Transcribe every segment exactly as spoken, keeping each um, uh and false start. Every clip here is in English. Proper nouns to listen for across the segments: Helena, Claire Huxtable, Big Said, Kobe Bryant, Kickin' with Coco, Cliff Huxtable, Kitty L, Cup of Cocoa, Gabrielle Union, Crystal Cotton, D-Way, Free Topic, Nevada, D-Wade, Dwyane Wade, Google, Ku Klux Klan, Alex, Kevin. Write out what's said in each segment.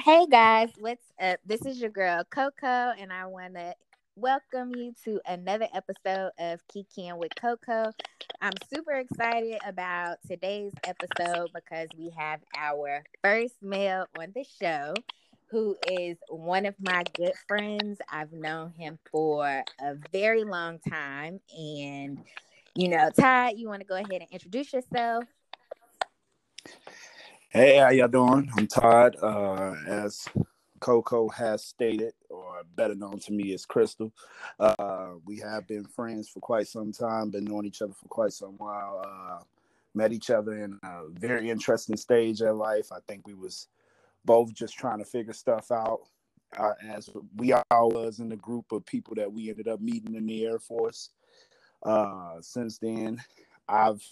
Hey guys, what's up? This is your girl Coco, and I want to welcome you to another episode of Kickin' with Coco. I'm super excited about today's episode because we have our first male on the show who is one of my good friends. I've known him for a very long time. And, you know, Todd, you want to go ahead and introduce yourself? Hey, how y'all doing? I'm Todd. Uh, as Coco has stated, or better known to me as Crystal, uh, we have been friends for quite some time, been knowing each other for quite some while, uh, met each other in a very interesting stage of life. I think we was both just trying to figure stuff out, uh, as we all was in the group of people that we ended up meeting in the Air Force. Uh, since then, I've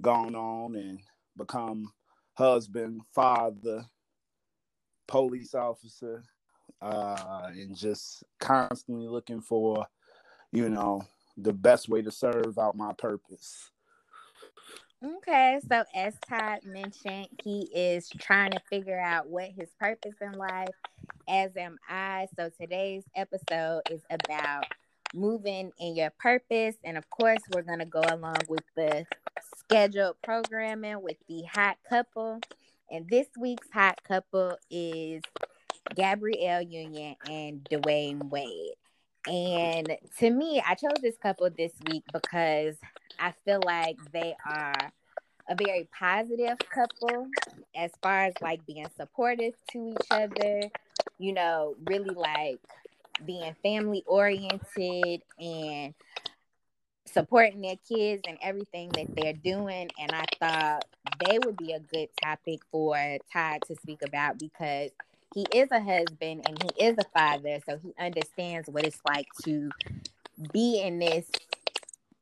gone on and become husband, father, police officer, uh, and just constantly looking for, you know, the best way to serve out my purpose. Okay, so as Todd mentioned, he is trying to figure out what his purpose in life, as am I. So today's episode is about moving in your purpose. And of course, we're going to go along with the scheduled programming with the hot couple. And this week's hot couple is Gabrielle Union and Dwyane Wade. And to me, I chose this couple this week because I feel like they are a very positive couple as far as like being supportive to each other, you know, really like being family oriented and supporting their kids and everything that they're doing. And I thought they would be a good topic for Todd to speak about because he is a husband and he is a father. So he understands what it's like to be in this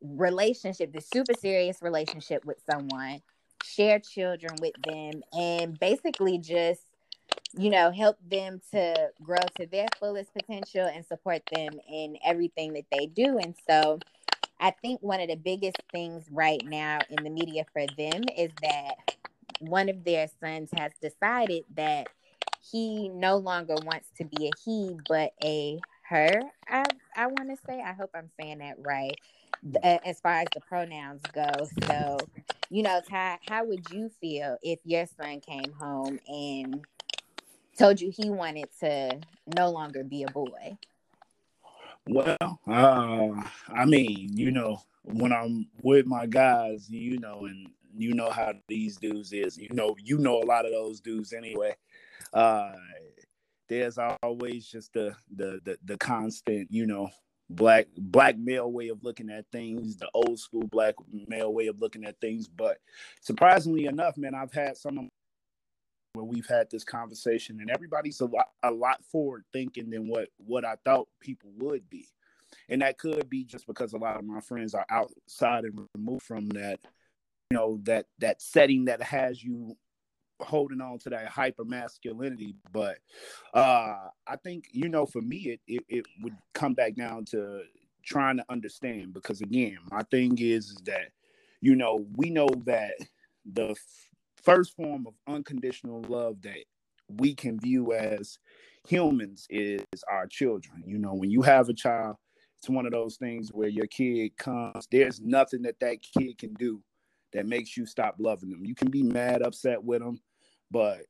relationship, this super serious relationship with someone, share children with them, and basically just, you know, help them to grow to their fullest potential and support them in everything that they do. And so I think one of the biggest things right now in the media for them is that one of their sons has decided that he no longer wants to be a he, but a her, I, I want to say. I hope I'm saying that right, as far as the pronouns go. So, you know, Ty, how would you feel if your son came home and told you he wanted to no longer be a boy? Well, uh, I mean, you know, when I'm with my guys, you know, and you know how these dudes is, you know, you know a lot of those dudes anyway. Uh, there's always just the, the the the constant, you know, black black male way of looking at things, the old school black male way of looking at things. But surprisingly enough, man, I've had some of where we've had this conversation, and everybody's a lot, a lot forward thinking than what, what I thought people would be. And that could be just because a lot of my friends are outside and removed from that, you know, that, that setting that has you holding on to that hyper masculinity. But uh, I think, you know, for me, it, it, it would come back down to trying to understand, because again, my thing is, is that, you know, we know that the first form of unconditional love that we can view as humans is our children. You know, when you have a child, it's one of those things where your kid comes, there's nothing that that kid can do that makes you stop loving them. You can be mad, upset with them, but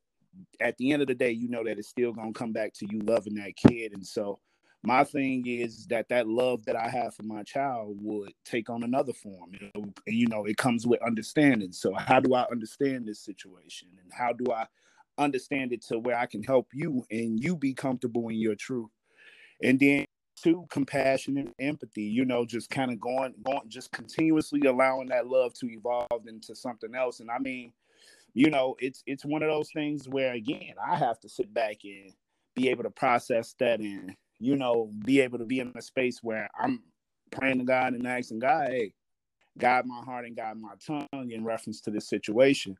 at the end of the day, you know that it's still going to come back to you loving that kid. And so my thing is that that love that I have for my child would take on another form. You know, and, you know, it comes with understanding. So how do I understand this situation? And how do I understand it to where I can help you and you be comfortable in your truth? And then two, compassion and empathy, you know, just kind of going, going, just continuously allowing that love to evolve into something else. And I mean, you know, it's, it's one of those things where, again, I have to sit back and be able to process that and, you know, be able to be in a space where I'm praying to God and asking God, hey, guide my heart and guide my tongue in reference to this situation.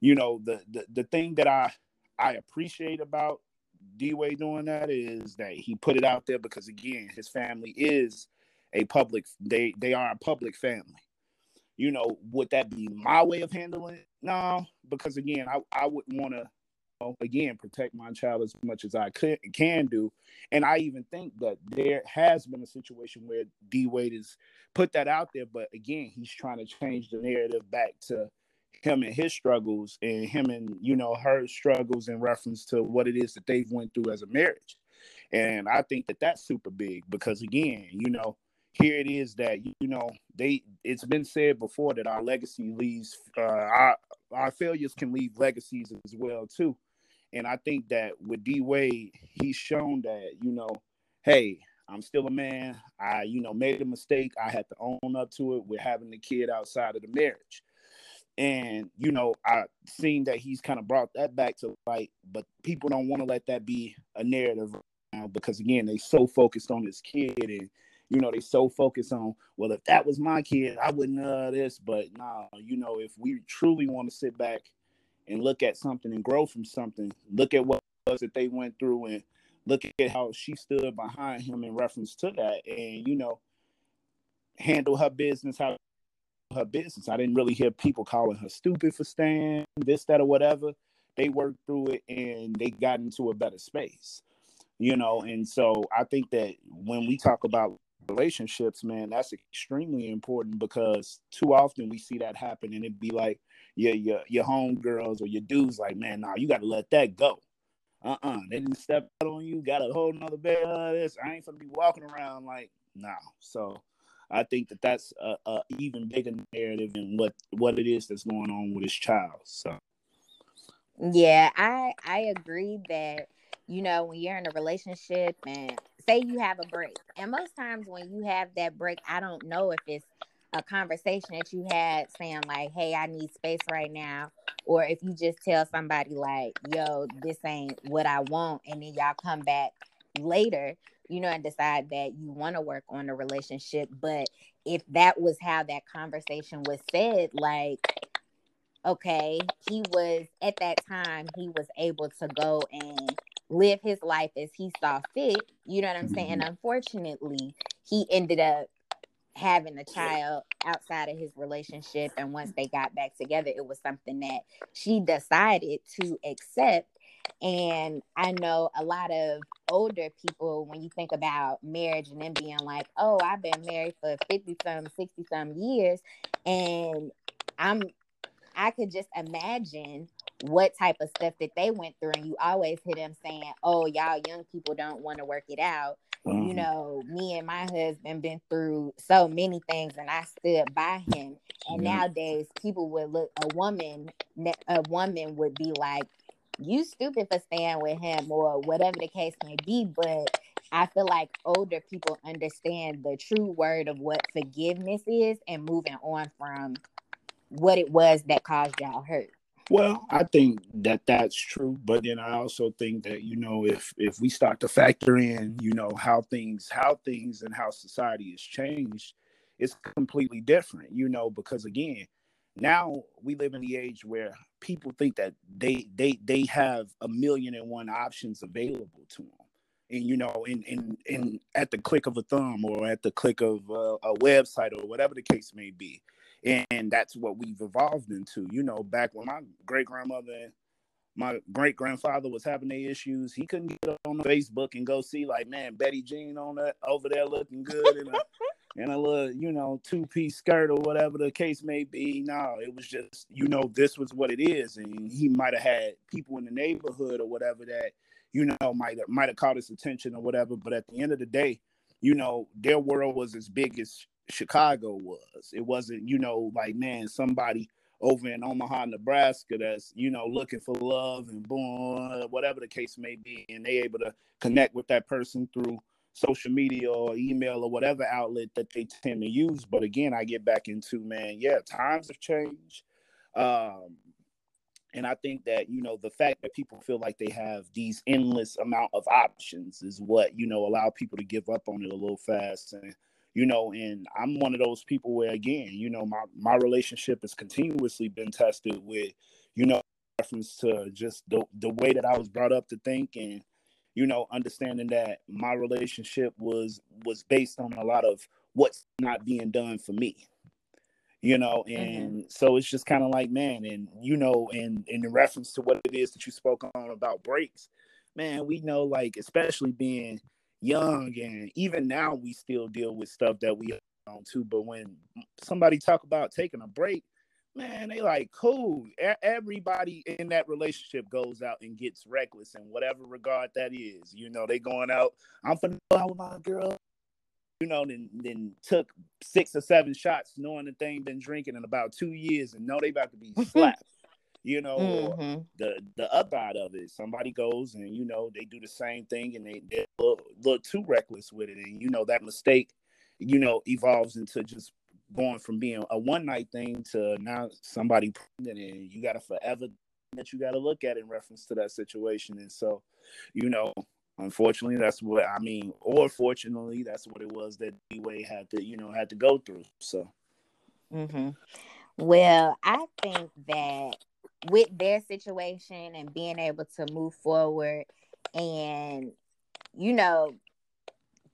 You know, the the, the thing that I, I appreciate about D-Way doing that is that he put it out there because, again, his family is a public, they, they are a public family. You know, would that be my way of handling it? No, because again, I, I wouldn't want to, again, protect my child as much as I could, can do. And I even think that there has been a situation where D-Wade has put that out there, but again, he's trying to change the narrative back to him and his struggles and him and, you know, her struggles in reference to what it is that they've went through as a marriage. And I think that that's super big because, again, you know, here it is that, you know, they, it's been said before that our legacy leaves, uh, our, our failures can leave legacies as well, too. And I think that with D-Wade, he's shown that, you know, hey, I'm still a man. I, you know, made a mistake. I had to own up to it with having the kid outside of the marriage. And, you know, I've seen that he's kind of brought that back to light, but people don't want to let that be a narrative now because, again, they so focused on this kid and, you know, they so focused on, well, if that was my kid, I wouldn't know this. But, no, nah, you know, if we truly want to sit back and look at something and grow from something, look at what it was that they went through and look at how she stood behind him in reference to that and, you know, handle her business, how her business. I didn't really hear people calling her stupid for staying, this, that, or whatever. They worked through it and they got into a better space, you know? And so I think that when we talk about relationships, man, that's extremely important because too often we see that happen and it'd be like, your your your homegirls or your dudes like, man, nah, you gotta let that go. Uh-uh. They didn't step out on you, got a whole nother bed of this. I ain't gonna be walking around like, nah. So I think that that's a, a even bigger narrative in what, what it is that's going on with his child. So yeah, I I agree that, you know, when you're in a relationship and say you have a break, and most times when you have that break, I don't know if it's a conversation that you had saying like, hey, I need space right now. Or if you just tell somebody like, yo, this ain't what I want. And then y'all come back later, you know, and decide that you want to work on the relationship. But if that was how that conversation was said, like, okay, he was at that time, he was able to go and live his life as he saw fit. You know what I'm saying? Mm-hmm. Unfortunately, he ended up having a child outside of his relationship, and once they got back together, it was something that she decided to accept. And I know a lot of older people, when you think about marriage and them being like, oh, I've been married for fifty some sixty some years, and I'm I could just imagine what type of stuff that they went through. And you always hear them saying, oh, y'all young people don't want to work it out. Um, you know, me and my husband been through so many things and I stood by him. And yeah. Nowadays people would look, a woman, a woman would be like, you stupid for staying with him or whatever the case may be. But I feel like older people understand the true word of what forgiveness is and moving on from what it was that caused y'all hurt. Well, I think that that's true. But then I also think that, you know, if if we start to factor in, you know, how things, how things and how society has changed, it's completely different, you know, because, again, now we live in the age where people think that they they they have a million and one options available to them. And, you know, in, in, in at the click of a thumb or at the click of a, a website or whatever the case may be. And that's what we've evolved into. You know, back when my great-grandmother and my great-grandfather was having their issues, he couldn't get on Facebook and go see, like, man, Betty Jean on that, over there looking good in a, in a little, you know, two-piece skirt or whatever the case may be. No, it was just, you know, this was what it is. And he might have had people in the neighborhood or whatever that, you know, might might have caught his attention or whatever. But at the end of the day, you know, their world was as big as Chicago was. It wasn't, you know, like, man, somebody over in Omaha, Nebraska that's, you know, looking for love and boom, whatever the case may be, and they able to connect with that person through social media or email or whatever outlet that they tend to use. But again, I get back into, man, yeah, times have changed. Um, and I think that, you know, the fact that people feel like they have these endless amount of options is what, you know, allow people to give up on it a little fast. And you know, and I'm one of those people where, again, you know, my, my relationship has continuously been tested with, you know, reference to just the, the way that I was brought up to think and, you know, understanding that my relationship was was based on a lot of what's not being done for me, you know, and mm-hmm. so it's just kind of like, man, and, you know, and in reference to what it is that you spoke on about breaks, man, we know, like, especially being young, and even now we still deal with stuff that we on too, but when somebody talk about taking a break, man, they like, cool. Everybody in that relationship goes out and gets reckless in whatever regard that is. You know, they going out, I'm finna go out with my girl, you know, then then took six or seven shots knowing the thing been drinking in about two years and know they about to be slapped. You know, mm-hmm. the the other side of it, somebody goes and, you know, they do the same thing and they, they look, look too reckless with it. And, you know, that mistake, you know, evolves into just going from being a one night thing to now somebody pregnant, and you got to forever that you got to look at in reference to that situation. And so, you know, unfortunately, that's what I mean, or fortunately, that's what it was that D-Way had to, you know, had to go through. So, mm-hmm. Well, I think that with their situation and being able to move forward and, you know,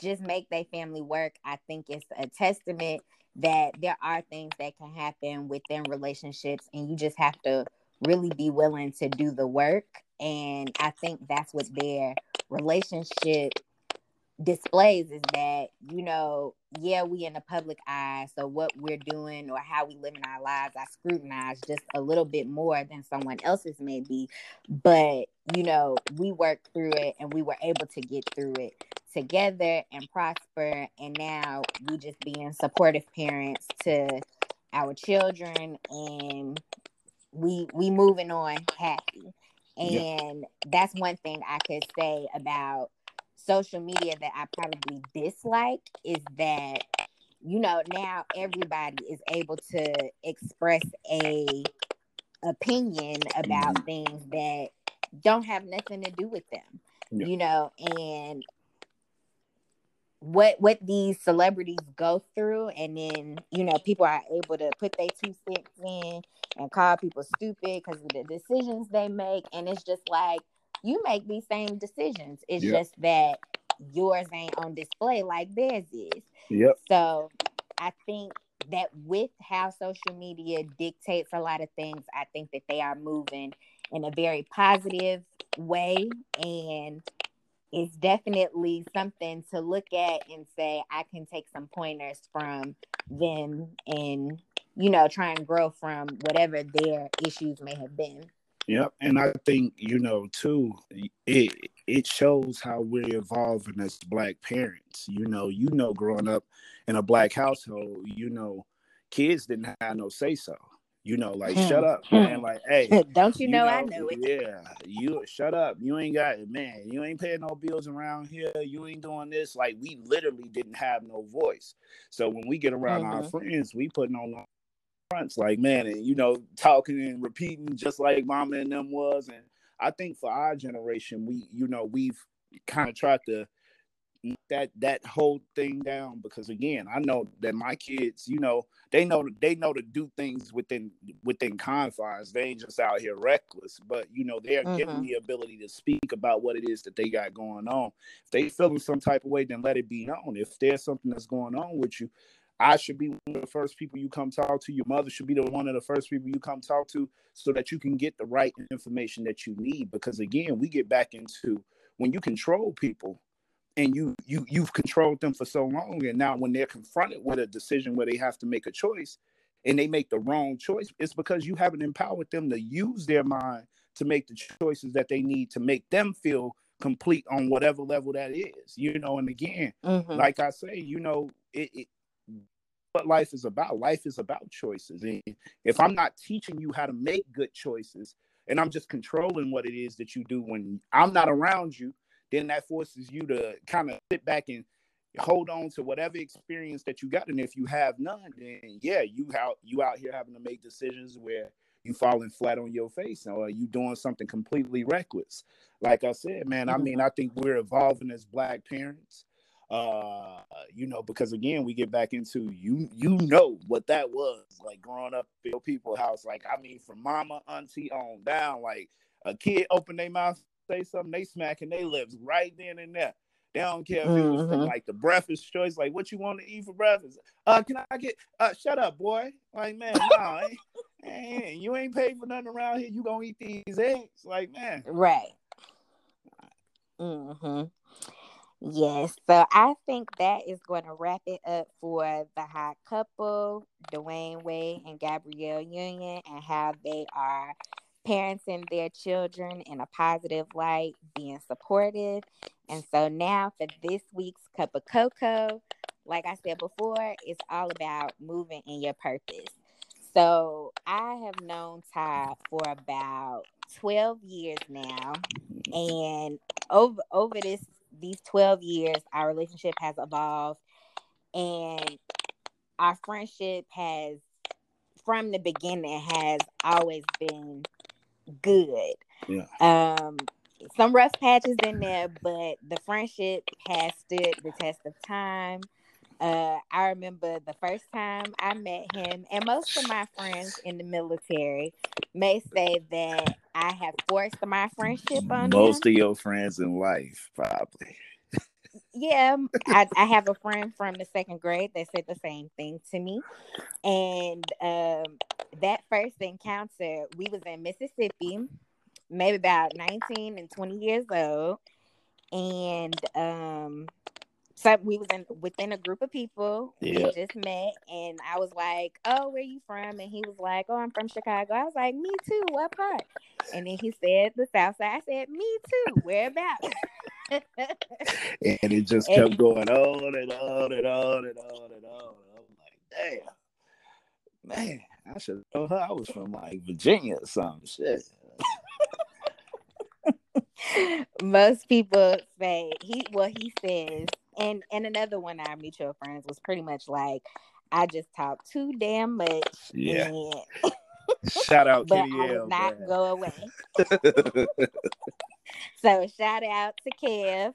just make their family work, I think it's a testament that there are things that can happen within relationships, and you just have to really be willing to do the work. And I think that's what their relationship displays, is that, you know, yeah, we in the public eye, so what we're doing or how we live in our lives, I scrutinize just a little bit more than someone else's maybe. But, you know, we worked through it and we were able to get through it together and prosper, and now we just being supportive parents to our children, and we we moving on happy. And yeah. That's one thing I could say about social media that I probably dislike, is that, you know, now everybody is able to express a opinion about mm-hmm. things that don't have nothing to do with them. Yeah. You know, and what what these celebrities go through, and then, you know, people are able to put their two cents in and call people stupid because of the decisions they make. And it's just like, you make these same decisions, it's yep. just that yours ain't on display like theirs is. Yep. So I think that with how social media dictates a lot of things, I think that they are moving in a very positive way, and it's definitely something to look at and say, I can take some pointers from them and, you know, try and grow from whatever their issues may have been. Yep. And I think, you know, too, it it shows how we're evolving as Black parents. You know, you know, growing up in a Black household, you know, kids didn't have no say-so. You know, like, mm. shut up, man. Like, hey. Don't you, you know, know I know it. Yeah. You shut up. You ain't got it, man. You ain't paying no bills around here. You ain't doing this. Like, we literally didn't have no voice. So when we get around mm-hmm. our friends, we putting on our fronts, like, man, and, you know, talking and repeating just like mama and them was. And I think for our generation, we, you know, we've kind of tried to that that whole thing down, because again, I know that my kids, you know, they know they know to do things within within confines. They ain't just out here reckless, but, you know, they're mm-hmm. given the ability to speak about what it is that they got going on. If they feeling some type of way, then let it be known. If there's something that's going on with you, I should be one of the first people you come talk to. Your mother should be the one of the first people you come talk to, so that you can get the right information that you need. Because again, we get back into when you control people, and you, you, you've controlled them for so long, and now when they're confronted with a decision where they have to make a choice and they make the wrong choice, it's because you haven't empowered them to use their mind to make the choices that they need to make them feel complete on whatever level that is, you know. And again, mm-hmm. like I say, you know, it, it, what life is about, life is about choices. And if I'm not teaching you how to make good choices, and I'm just controlling what it is that you do when I'm not around you, then that forces you to kind of sit back and hold on to whatever experience that you got. And if you have none, then yeah, you out, you out here having to make decisions where you falling flat on your face, or you doing something completely reckless. Like I said, man, I mean, I think we're evolving as Black parents, uh, you know, because again, we get back into, you, you know what that was like growing up in your people's house. Like, I mean, from mama, auntie on down, like a kid opened their mouth, say something, they smacking their lips right then and there. They don't care if it was mm-hmm. like the breakfast choice, like what you want to eat for breakfast. Uh, can I get? Uh, shut up, boy. Like man, nah, ain't, ain't, you ain't paid for nothing around here. You gonna eat these eggs? Like man, right. Mm-hmm. Yes. So I think that is going to wrap it up for the hot couple, Dwyane Wade and Gabrielle Union, and how they are parenting their children in a positive light, being supportive. And so now for this week's Cup of Cocoa, like I said before, it's all about moving in your purpose. So I have known Ty for about twelve years now. And over over this these twelve years, our relationship has evolved. And our friendship has, from the beginning, has always been good. Yeah. Um, some rough patches in there, but the friendship has stood the test of time. Uh, I remember the first time I met him, and most of my friends in the military may say that I have forced my friendship on them. Most of your friends in life, probably. Yeah, I, I have a friend from the second grade that said the same thing to me. And um, that first encounter, we was in Mississippi, maybe about nineteen and twenty years old. And um, so we was in within a group of people. Yeah. We just met. And I was like, oh, where you from? And he was like, oh, I'm from Chicago. I was like, me too. What part? And then he said the South Side. I said, me too. Whereabouts? And it just kept and, going on and on and on and on and on. I'm like, damn, man, I should know her. I was from like Virginia or some shit. Most people say he. Well, he says, and and another one of our mutual friends was pretty much like, I just talk too damn much. Yeah. And shout out Kitty L. But I will not man. go away. So shout out to Kev.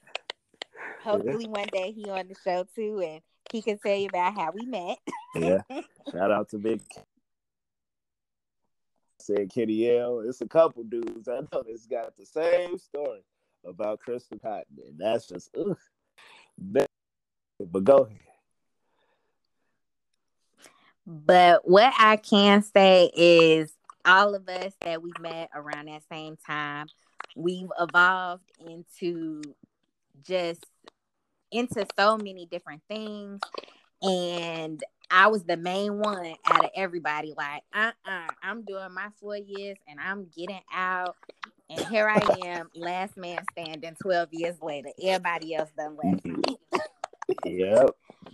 Hopefully yeah. one day he on the show too, and he can tell you about how we met. Yeah. Shout out to Big Said, Kitty L. It's a couple dudes I know that's got the same story about Crystal Cotton, and that's just ugh. But go ahead. But what I can say is all of us that we met around that same time, we've evolved into just into so many different things. And I was the main one out of everybody. Like, uh-uh, I'm doing my four years and I'm getting out. And here I am, last man standing twelve years later. Everybody else done left me. Yep,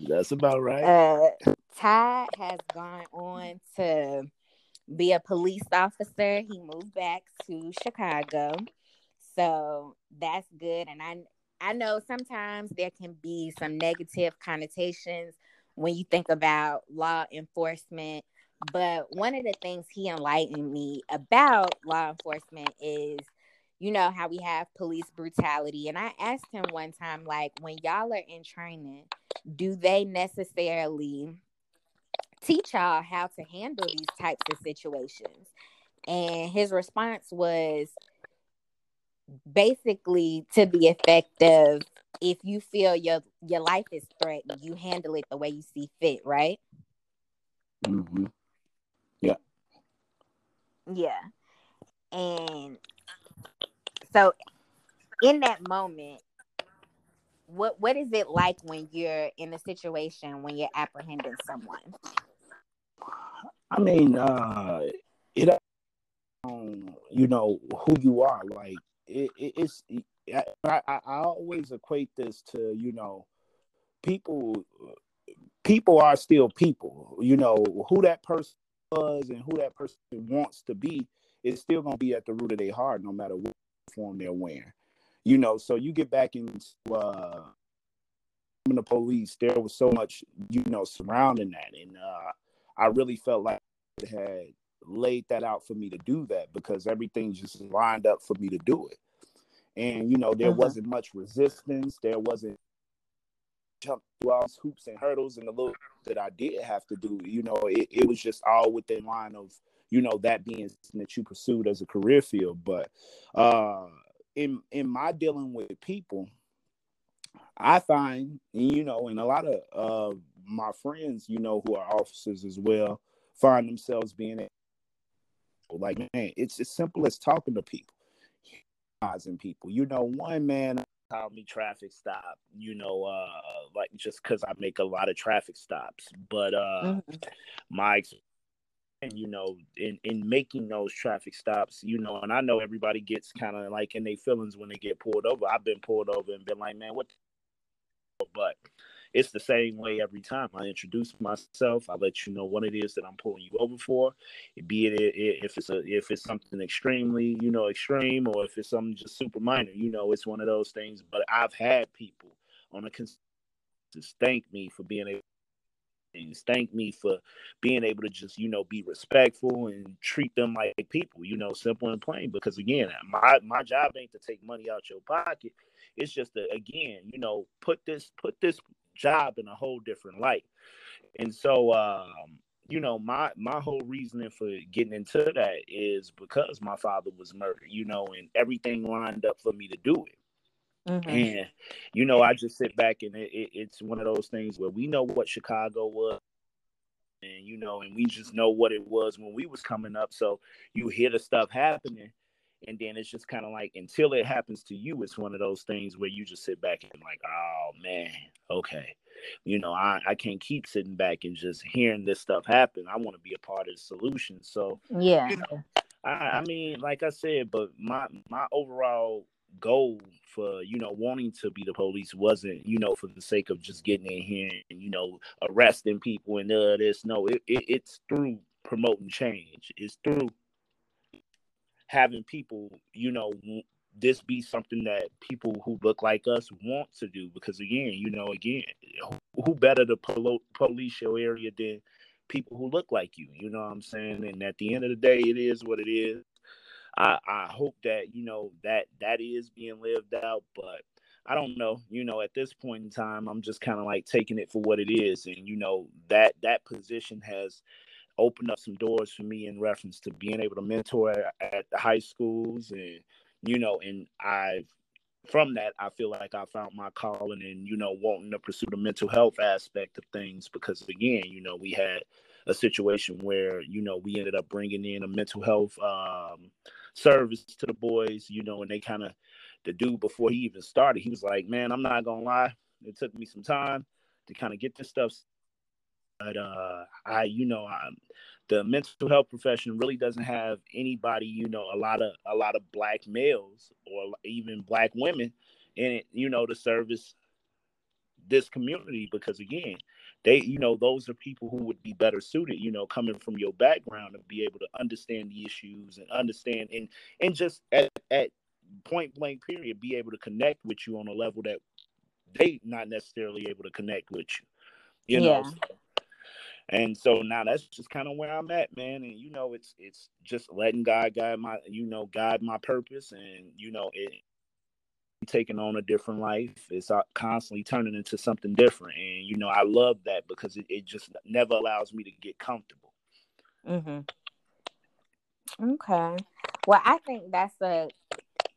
that's about right. Uh, Ty has gone on to be a police officer. He moved back to Chicago, so that's good. And I, I know sometimes there can be some negative connotations when you think about law enforcement, but one of the things he enlightened me about law enforcement is, you know, how we have police brutality. And I asked him one time, like, when y'all are in training, do they necessarily teach y'all how to handle these types of situations? And his response was basically to the effect of, if you feel your, your life is threatened, you handle it the way you see fit, right? Mm-hmm. Yeah. Yeah. And so in that moment, what what is it like when you're in a situation when you're apprehending someone? I mean, uh, it um, you know, who you are. Like it, it, it's I, I, I always equate this to, you know, people people are still people. You know, who that person was and who that person wants to be is still gonna be at the root of their heart, no matter what form they're wearing. You know, so you get back into uh, the police, there was so much, you know, surrounding that. And uh, I really felt like it had laid that out for me to do that, because everything just lined up for me to do it. And, you know, there mm-hmm. wasn't much resistance. There wasn't jump through all these hoops and hurdles and the little that I did have to do. You know, it, it was just all within line of, you know, that being something that you pursued as a career field. But, uh, in in my dealing with people, I find, you know, and a lot of uh, my friends, you know, who are officers as well, find themselves being like, man, it's as simple as talking to people, humanizing people. You know, one man called me traffic stop, you know, uh, like just because I make a lot of traffic stops. But uh, mm-hmm. my experience, and you know, in, in making those traffic stops, you know, and I know everybody gets kind of like in their feelings when they get pulled over. I've been pulled over and been like, man, what? The-? But it's the same way every time. I introduce myself. I let you know what it is that I'm pulling you over for. Be it if it's a if it's something extremely, you know, extreme, or if it's something just super minor. You know, it's one of those things. But I've had people on a consistent basis thank me for being able. Things. Thank me for being able to just, you know, be respectful and treat them like people, you know, simple and plain. Because again, my, my job ain't to take money out your pocket. It's just to, again, you know, put this put this job in a whole different light. And so, um, you know, my my whole reasoning for getting into that is because my father was murdered, you know, and everything lined up for me to do it. Mm-hmm. And, you know, I just sit back and it, it, it's one of those things where we know what Chicago was and, you know, and we just know what it was when we was coming up. So you hear the stuff happening and then it's just kind of like until it happens to you, it's one of those things where you just sit back and like, oh, man, OK, you know, I, I can't keep sitting back and just hearing this stuff happen. I want to be a part of the solution. So, yeah, you know, I, I mean, like I said, but my my overall goal for, you know, wanting to be the police wasn't, you know, for the sake of just getting in here and, you know, arresting people and uh, this. No, it, it it's through promoting change. It's through having people, you know, this be something that people who look like us want to do. Because again, you know, again, who better to polo- police your area than people who look like you? You know what I'm saying? And at the end of the day, it is what it is. I, I hope that, you know, that that is being lived out, but I don't know, you know, at this point in time, I'm just kind of like taking it for what it is. And, you know, that that position has opened up some doors for me in reference to being able to mentor at, at the high schools. And, you know, and I've from that, I feel like I found my calling and, you know, wanting to pursue the mental health aspect of things, because, again, you know, we had a situation where, you know, we ended up bringing in a mental health um, service to the boys, you know, and they kind of, the dude before he even started, he was like, man, I'm not going to lie. It took me some time to kind of get this stuff. But uh, I, you know, I, the mental health profession really doesn't have anybody, you know, a lot of, a lot of black males or even black women in it, you know, to service this community, because again, they, you know, those are people who would be better suited, you know, coming from your background to be able to understand the issues and understand and and just at, at point blank period, be able to connect with you on a level that they not necessarily able to connect with you, you yeah. know. And so now that's just kind of where I'm at, man. And, you know, it's it's just letting God guide my, you know, guide my purpose. And, you know, it taking on a different life. It's constantly turning into something different. And, you know, I love that because it, it just never allows me to get comfortable. Mm-hmm. Okay. Well, I think that's a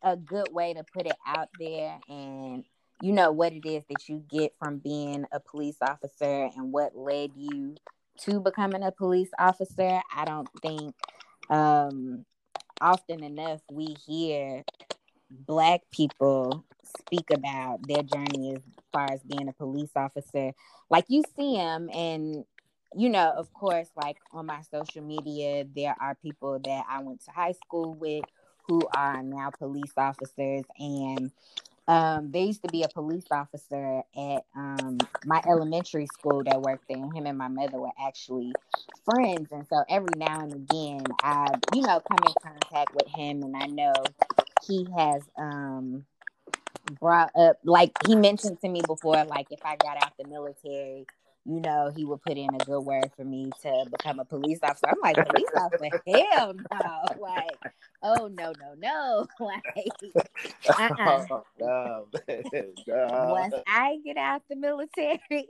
a good way to put it out there. And you know what it is that you get from being a police officer and what led you to becoming a police officer. I don't think um, often enough we hear Black people speak about their journey as far as being a police officer. Like, you see them and, you know, of course, like on my social media, there are people that I went to high school with who are now police officers. And um, there used to be a police officer at um, my elementary school that worked there. Him and my mother were actually friends. And so every now and again, I, you know, come in contact with him, and I know he has um, brought up, like he mentioned to me before, like if I got out the military, you know, he would put in a good word for me to become a police officer. I'm like, police officer? Hell no. Like, oh, no, no, no. Like, uh-uh. Oh, no, no. Once I get out the military,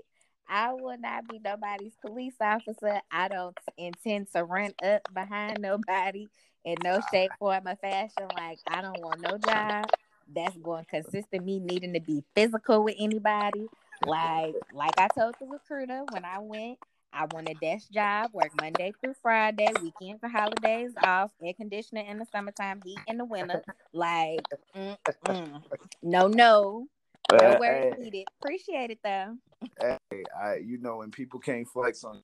I will not be nobody's police officer. I don't intend to run up behind nobody in no shape, form, or fashion. Like, I don't want no job that's going to consist of me needing to be physical with anybody. Like, like I told the recruiter when I went, I want a desk job, work Monday through Friday, weekends and holidays off, air conditioner in the summertime, heat in the winter. Like, mm-mm. no, no. No words hey, needed. Appreciate it, though. Hey, I, you know, and people can't flex on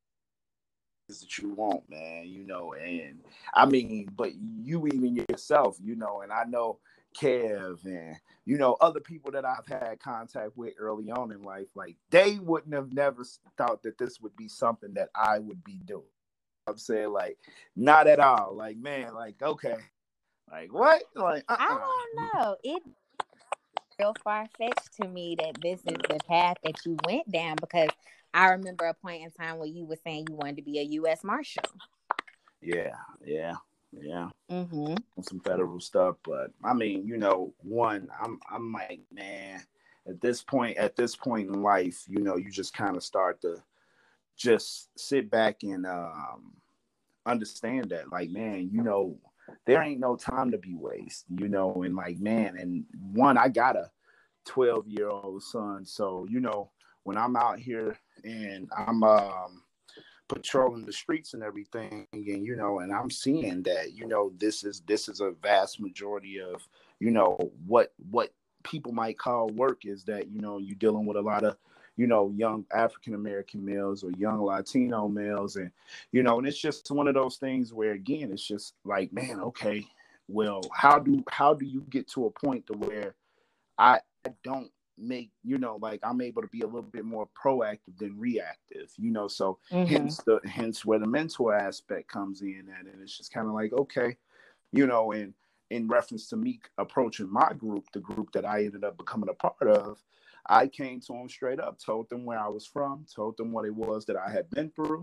things that you want, man, you know, and I mean, but you even yourself, you know, and I know Kev and, you know, other people that I've had contact with early on in life, like, they wouldn't have never thought that this would be something that I would be doing. I'm saying, like, not at all. Like, man, like, okay. Like, what? Like, uh-uh. I don't know. It. Real far-fetched to me that this is the path that you went down, because I remember a point in time where you were saying you wanted to be a U S Marshal. Yeah, yeah, yeah. Mm-hmm. Some federal stuff, but I mean, you know, one, I'm, I'm like, man, at this point, at this point in life, you know, you just kind of start to just sit back and um, understand that, like, man, you know, there ain't no time to be wasted, you know, and like, man, and one, I got a twelve-year-old son, so, you know, when I'm out here and I'm um, patrolling the streets and everything, and, you know, and I'm seeing that, you know, this is, this is a vast majority of, you know, what, what people might call work is that, you know, you're dealing with a lot of, you know, young African-American males or young Latino males. And, you know, and it's just one of those things where, again, it's just like, man, okay, well, how do, how do you get to a point to where I don't make, you know, like I'm able to be a little bit more proactive than reactive, you know? So mm-hmm. hence the, hence where the mental aspect comes in at, and it's just kind of like, okay, you know, and in reference to me approaching my group, the group that I ended up becoming a part of, I came to them straight up, told them where I was from, told them what it was that I had been through,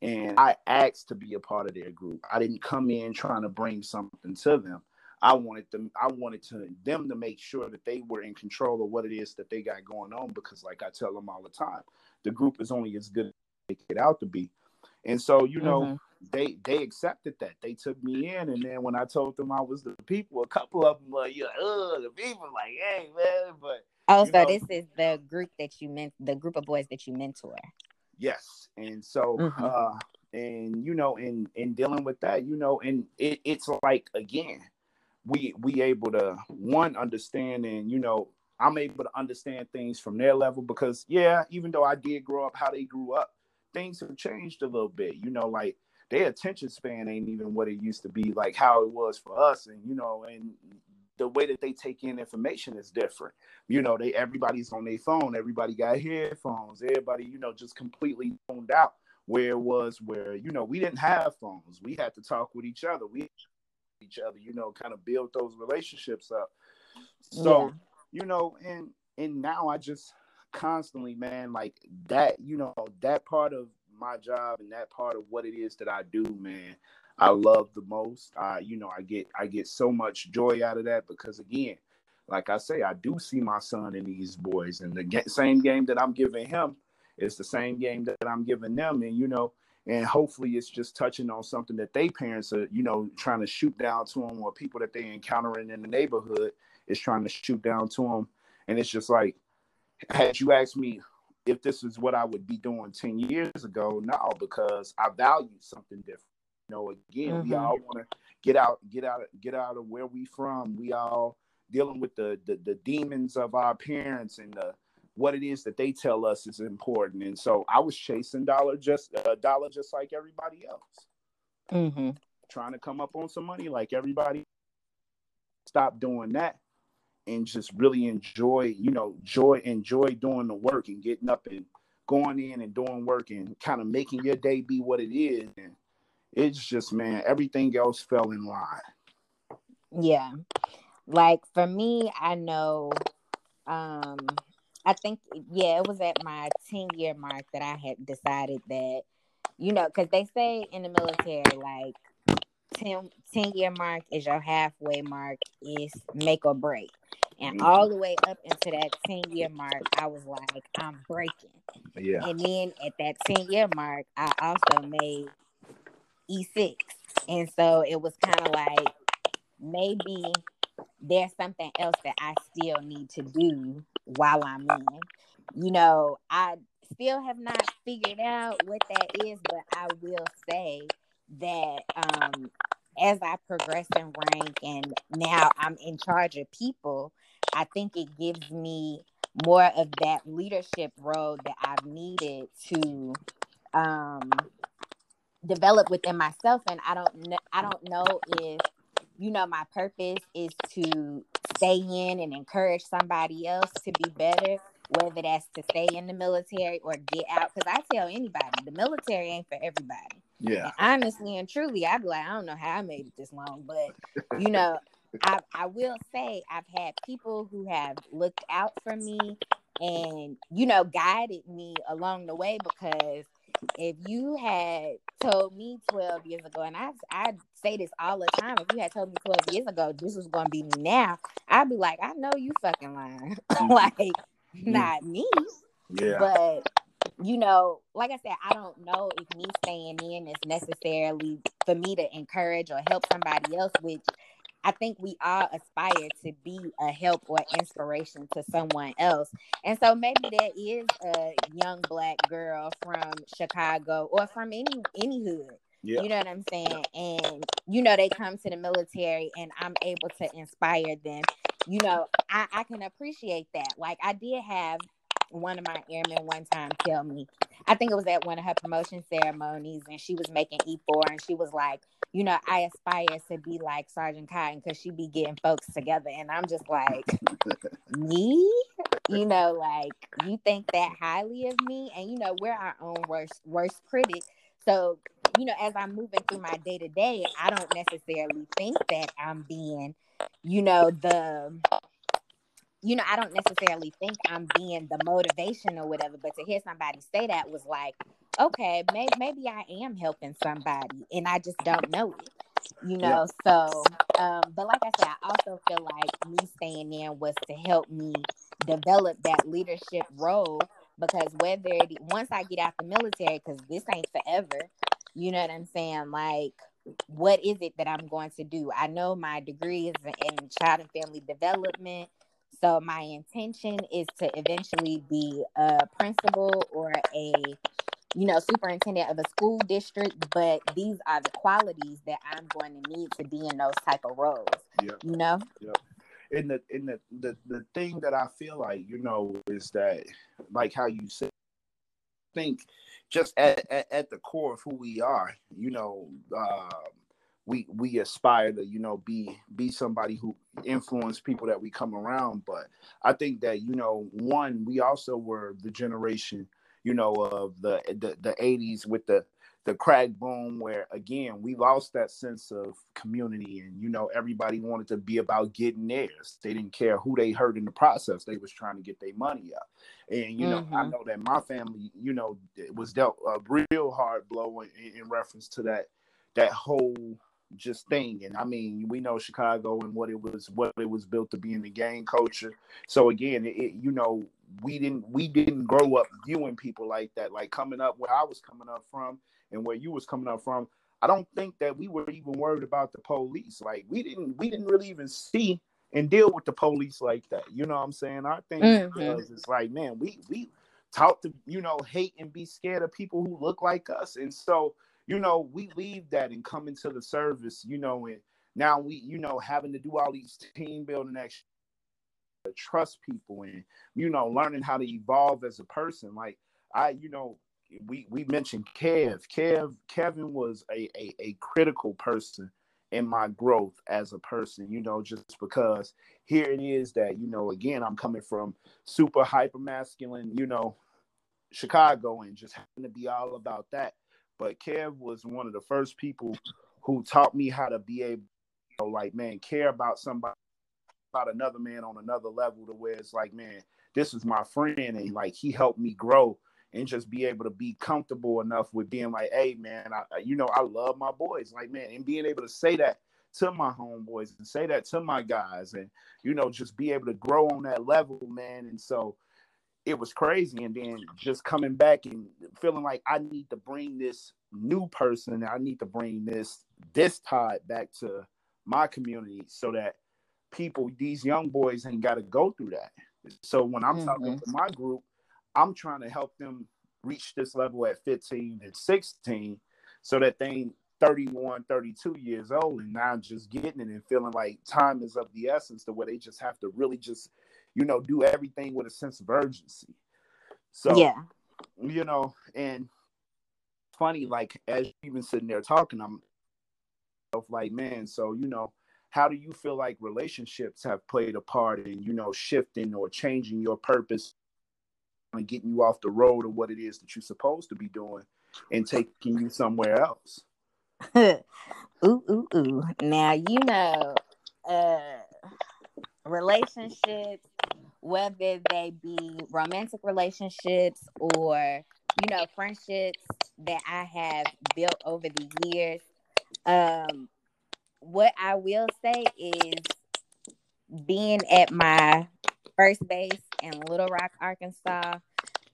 and I asked to be a part of their group. I didn't come in trying to bring something to them. I wanted them, I wanted to, them to make sure that they were in control of what it is that they got going on, because like I tell them all the time, the group is only as good as they make it out to be. And so, you know, mm-hmm. they they accepted that. They took me in, and then when I told them I was the people, a couple of them were like, oh, the people, like, hey, man, but oh, you so know, this is the group that you meant, the group of boys that you mentor. Yes. And so, mm-hmm. uh, and, you know, in, in dealing with that, you know, and it, it's like, again, we, we able to, one, understand, and, you know, I'm able to understand things from their level, because, yeah, even though I did grow up how they grew up, things have changed a little bit, you know, like their attention span ain't even what it used to be, like how it was for us. And, you know, and the way that they take in information is different. You know, they everybody's on their phone. Everybody got headphones. Everybody, you know, just completely zoned out, where it was where, you know, we didn't have phones. We had to talk with each other. We each other, you know, kind of build those relationships up. So, yeah. you know, and and now I just constantly, man, like that, you know, that part of my job and that part of what it is that I do, man, I love the most. I, you know, I get I get so much joy out of that, because again, like I say, I do see my son in these boys, and the ga- same game that I'm giving him is the same game that I'm giving them, and you know, and hopefully it's just touching on something that they parents are, you know, trying to shoot down to them, or people that they encountering in the neighborhood is trying to shoot down to them, and it's just like, had you asked me if this is what I would be doing ten years ago, no, because I valued something different. You know, again, mm-hmm. we all want to get out, get out, get out of where we from. We all dealing with the, the the demons of our parents and the what it is that they tell us is important. And so I was chasing dollar, just a uh, dollar, just like everybody else, mm-hmm. trying to come up on some money like everybody. Stop doing that and just really enjoy, you know, joy, enjoy doing the work and getting up and going in and doing work and kind of making your day be what it is. And it's just, man, everything else fell in line. Yeah. Like, for me, I know, um, I think, yeah, it was at my ten-year mark that I had decided that, you know, because they say in the military, like, ten, ten-year mark is your halfway mark, is make or break. And all the way up into that ten-year mark, I was like, I'm breaking. Yeah. And then at that ten-year mark, I also made E six. And so it was kind of like, maybe there's something else that I still need to do while I'm in. You know, I still have not figured out what that is, but I will say that um, as I progress in rank and now I'm in charge of people, I think it gives me more of that leadership role that I've needed to um, develop within myself. And I don't know, I don't know if, you know, my purpose is to stay in and encourage somebody else to be better, whether that's to stay in the military or get out. Because I tell anybody, the military ain't for everybody. Yeah. And honestly and truly, I'd be like, I don't know how I made it this long, but, you know, I, I will say I've had people who have looked out for me and, you know, guided me along the way. Because if you had told me twelve years ago, and I I say this all the time, if you had told me twelve years ago this was going to be me now, I'd be like, I know you fucking lying. Like, mm-hmm. Not me. Yeah. But, you know, like I said, I don't know if me staying in is necessarily for me to encourage or help somebody else, which I think we all aspire to be a help or inspiration to someone else. And so maybe there is a young Black girl from Chicago or from any any hood. Yeah. You know what I'm saying? And, you know, they come to the military and I'm able to inspire them. You know, I, I can appreciate that. Like, I did have one of my airmen one time tell me, I think it was at one of her promotion ceremonies, and she was making E four, and she was like, you know, I aspire to be like Sergeant Cotton because she be getting folks together. And I'm just like, me? You know, like, you think that highly of me? And, you know, we're our own worst worst critic. So, you know, as I'm moving through my day-to-day, I don't necessarily think that I'm being, you know, the... you know, I don't necessarily think I'm being the motivation or whatever, but to hear somebody say that was like, okay, may- maybe I am helping somebody and I just don't know it, you know? Yeah. So, um, but like I said, I also feel like me staying in was to help me develop that leadership role, because whether it, once I get out the military, because this ain't forever, you know what I'm saying? Like, what is it that I'm going to do? I know my degree is in child and family development. So my intention is to eventually be a principal or a, you know, superintendent of a school district. But these are the qualities that I'm going to need to be in those type of roles. Yeah. You know? Yeah. And the and the, the the thing that I feel like, you know, is that, like how you said, I think just at, at, at the core of who we are, you know, uh, We we aspire to, you know, be be somebody who influence people that we come around. But I think that, you know, one, we also were the generation, you know, of the the, the eighties with the, the crack boom, where, again, we lost that sense of community. And, you know, everybody wanted to be about getting theirs. They didn't care who they hurt in the process. They was trying to get their money up. And, you mm-hmm. know, I know that my family, you know, was dealt a real hard blow in, in reference to that that whole just thing. And I mean, we know Chicago and what it was, what it was built to be in the gang culture. So again, it, it, you know, we didn't, we didn't grow up viewing people like that. Like, coming up where I was coming up from and where you was coming up from, I don't think that we were even worried about the police. Like, we didn't, we didn't really even see and deal with the police like that. You know what I'm saying? I think mm-hmm. because it's like, man, we, we taught to, you know, hate and be scared of people who look like us. And so, you know, we leave that and come into the service, you know, and now we, you know, having to do all these team building actions, trust people, and, you know, learning how to evolve as a person. Like, I, you know, we, we mentioned Kev. Kev, Kevin was a, a, a critical person in my growth as a person, you know, just because here it is that, you know, again, I'm coming from super hyper masculine, you know, Chicago, and just having to be all about that. But Kev was one of the first people who taught me how to be able, you know, like, man, care about somebody, about another man on another level, to where it's like, man, this is my friend. And, like, he helped me grow and just be able to be comfortable enough with being like, hey, man, I, you know, I love my boys. Like, man, and being able to say that to my homeboys and say that to my guys and, you know, just be able to grow on that level, man. And so it was crazy. And then just coming back and feeling like I need to bring this new person, I need to bring this, this tide back to my community so that people, these young boys ain't got to go through that. So when I'm mm-hmm. talking to my group, I'm trying to help them reach this level at fifteen and sixteen so that they ain't thirty-one, thirty-two years old and now just getting it and feeling like time is of the essence to where they just have to really just, you know, do everything with a sense of urgency. So, yeah, you know, and funny, like, as you've been sitting there talking, I'm like, man, so, you know, how do you feel like relationships have played a part in, you know, shifting or changing your purpose and getting you off the road of what it is that you're supposed to be doing and taking you somewhere else? ooh, ooh, ooh. Now, you know, uh, relationships, whether they be romantic relationships or, you know, friendships that I have built over the years, um, what I will say is being at my first base in Little Rock, Arkansas,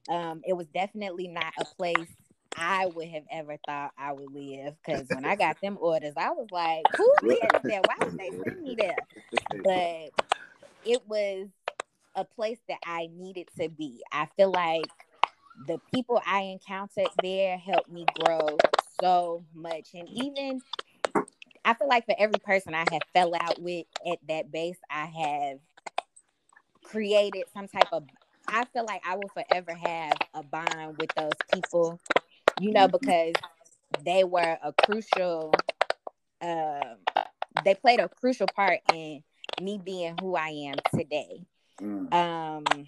um, it was definitely not a place I would have ever thought I would live, because when I got them orders, I was like, who lives there? Why would they send me there? But it was a place that I needed to be. I feel like the people I encountered there helped me grow so much. And even I feel like for every person I have fell out with at that base, I have created some type of, I feel like I will forever have a bond with those people, you know, because they were a crucial, uh, they played a crucial part in me being who I am today. Mm. Um,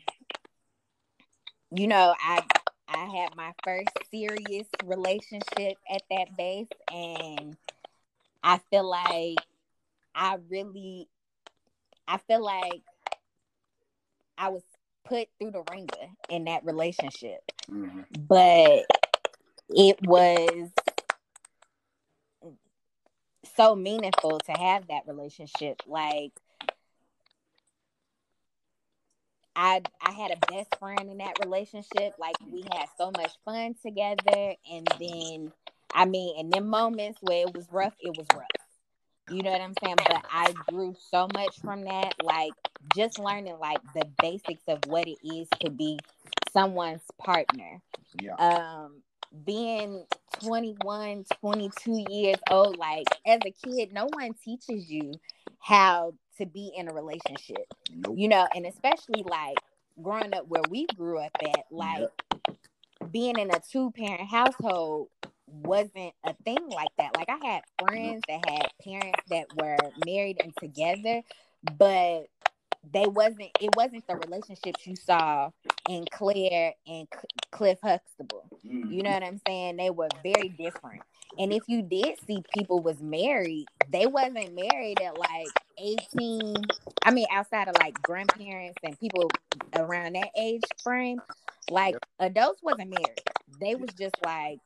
you know, I I had my first serious relationship at that base, and I feel like I really, I feel like I was put through the ringer in that relationship. Mm-hmm. But it was so meaningful to have that relationship. Like, I I had a best friend in that relationship. Like, we had so much fun together. And then, I mean, in them moments where it was rough, it was rough. You know what I'm saying? But I grew so much from that. Like, just learning, like, the basics of what it is to be someone's partner. Yeah. Um, being twenty-one, twenty-two years old, like, as a kid, no one teaches you how to be in a relationship. Nope. You know, and especially, like, growing up where we grew up at, like, yep. being in a two-parent household wasn't a thing like that. Like, I had friends that had parents that were married and together, but they wasn't, it wasn't the relationships you saw in Claire and C- Cliff Huxtable. You know what I'm saying? They were very different. And if you did see people was married, they wasn't married at like eighteen. I mean, outside of like grandparents and people around that age frame, like adults wasn't married. They was just like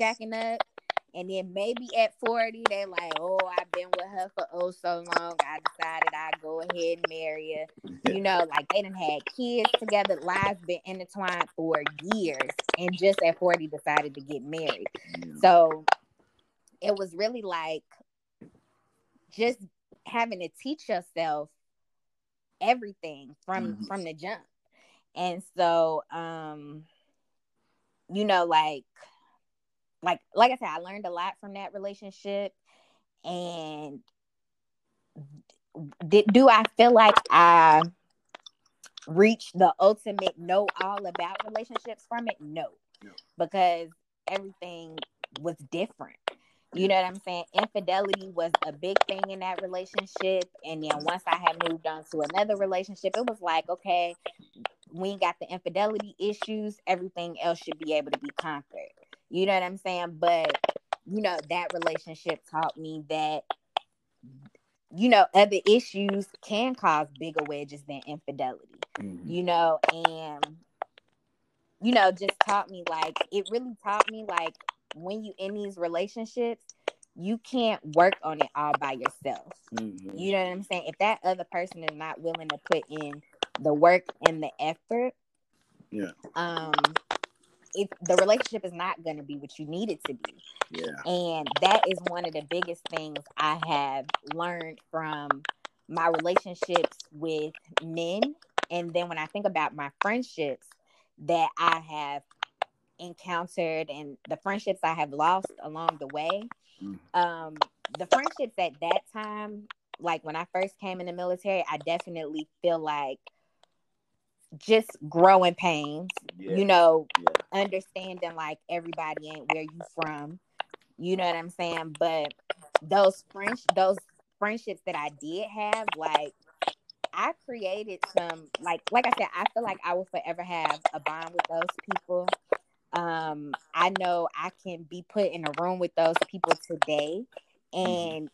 shacking up. And then maybe at forty, they like, oh, I've been with her for oh so long. I decided I'd go ahead and marry her. You know, like they done had kids together. Lives been intertwined for years. And just at forty, decided to get married. So it was really like just having to teach yourself everything from, mm-hmm. from the jump. And so, um, you know, like, Like, like I said, I learned a lot from that relationship. And did, do I feel like I reached the ultimate know all about relationships from it? No, yeah. Because everything was different. You know what I'm saying? Infidelity was a big thing in that relationship. And then once I had moved on to another relationship, it was like, okay, we ain't got the infidelity issues. Everything else should be able to be conquered. You know what I'm saying? But, you know, that relationship taught me that, you know, other issues can cause bigger wedges than infidelity, mm-hmm. you know, and, you know, just taught me, like, it really taught me, like, when you in these relationships, you can't work on it all by yourself. Mm-hmm. You know what I'm saying? If that other person is not willing to put in the work and the effort, yeah, um, It, the relationship is not going to be what you need it to be. Yeah. And that is one of the biggest things I have learned from my relationships with men, and then when I think about my friendships that I have encountered and the friendships I have lost along the way, mm-hmm. um, the friendships at that time, like when I first came in the military, I definitely feel like just growing pains, yeah. you know, yeah. understanding like everybody ain't where you from, you know what I'm saying? But those French, those friendships that I did have, like I created some, like, like I said, I feel like I will forever have a bond with those people. Um, I know I can be put in a room with those people today, and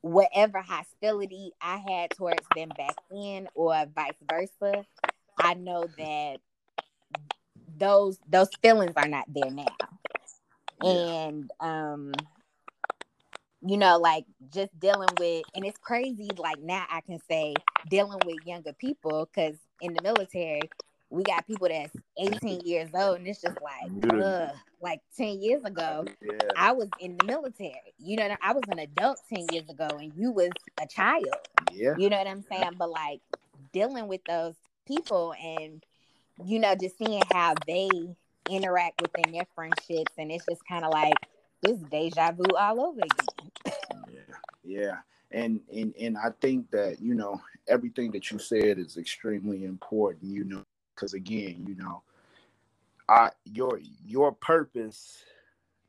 whatever hostility I had towards them back then, or vice versa, I know that those those feelings are not there now. And um, you know, like just dealing with, and it's crazy. Like now, I can say dealing with younger people, because in the military, we got people that's eighteen years old, and it's just like, ugh, like ten years ago, yeah. I was in the military. You know, I was an adult ten years ago, and you was a child. Yeah. You know what I'm saying? But like dealing with those people, and you know, just seeing how they interact within their friendships, and it's just kind of like this deja vu all over again. yeah, yeah, and and and I think that, you know, everything that you said is extremely important. You know. Because again, you know, I your your purpose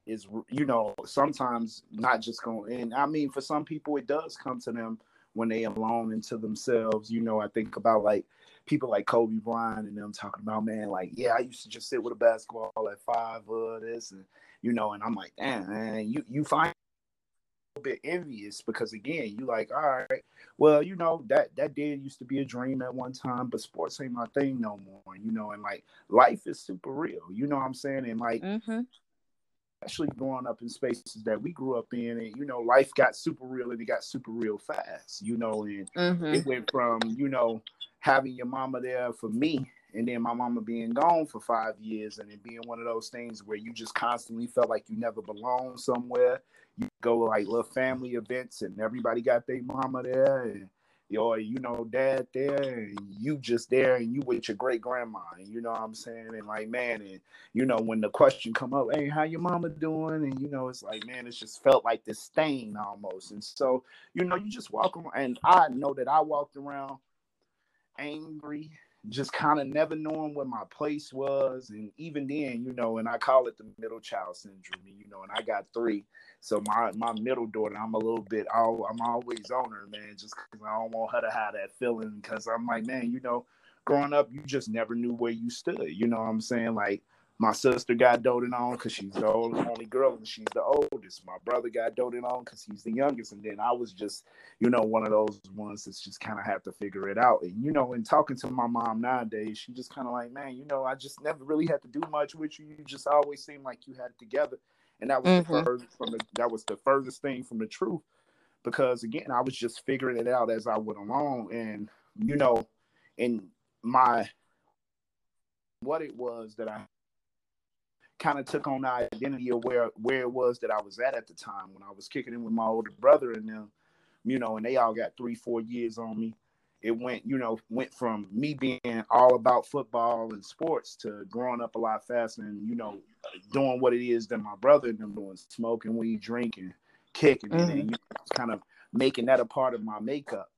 is, you know, sometimes not just going. And I mean, for some people, it does come to them when they alone into themselves. You know, I think about like people like Kobe Bryant and them talking about, man, like, yeah, I used to just sit with a basketball at five or this, and you know, and I'm like, damn, man, you you find a bit envious, because again, you like, all right, well, you know, that that did used to be a dream at one time, but sports ain't my thing no more, you know, and like life is super real, you know what I'm saying? And like mm-hmm. actually growing up in spaces that we grew up in, and you know, life got super real, and it got super real fast, you know, and mm-hmm. it went from, you know, having your mama there for me, and then my mama being gone for five years, and it being one of those things where you just constantly felt like you never belonged somewhere. You go like little family events, and everybody got their mama there, and or you know, dad there, and you just there, and you with your great grandma, and you know what I'm saying? And like, man, and you know, when the question come up, hey, how your mama doing? And you know, it's like, man, it's just felt like this stain almost. And so, you know, you just walk around, and I know that I walked around angry, just kind of never knowing what my place was. And even then, you know, and I call it the middle child syndrome, you know, and I got three. So my, my middle daughter, I'm a little bit, all, I'm always on her, man, just because I don't want her to have that feeling. Because I'm like, man, you know, growing up, you just never knew where you stood. You know what I'm saying? Like, my sister got doted on because she's the old, only girl, and she's the oldest. My brother got doted on because he's the youngest. And then I was just, you know, one of those ones that's just kind of have to figure it out. And, you know, in talking to my mom nowadays, she just kind of like, man, you know, I just never really had to do much with you. You just always seemed like you had it together. And that was, mm-hmm. the furthest from the, that was the furthest thing from the truth. Because, again, I was just figuring it out as I went along. And, you know, and my, what it was that I kind of took on the identity of where where it was that I was at at the time when I was kicking in with my older brother and them, you know, and they all got three, four years on me. It went, you know, went from me being all about football and sports to growing up a lot faster and, you know, doing what it is that my brother and them doing, smoking weed, drinking, kicking, mm-hmm. and then, you know, kind of making that a part of my makeup.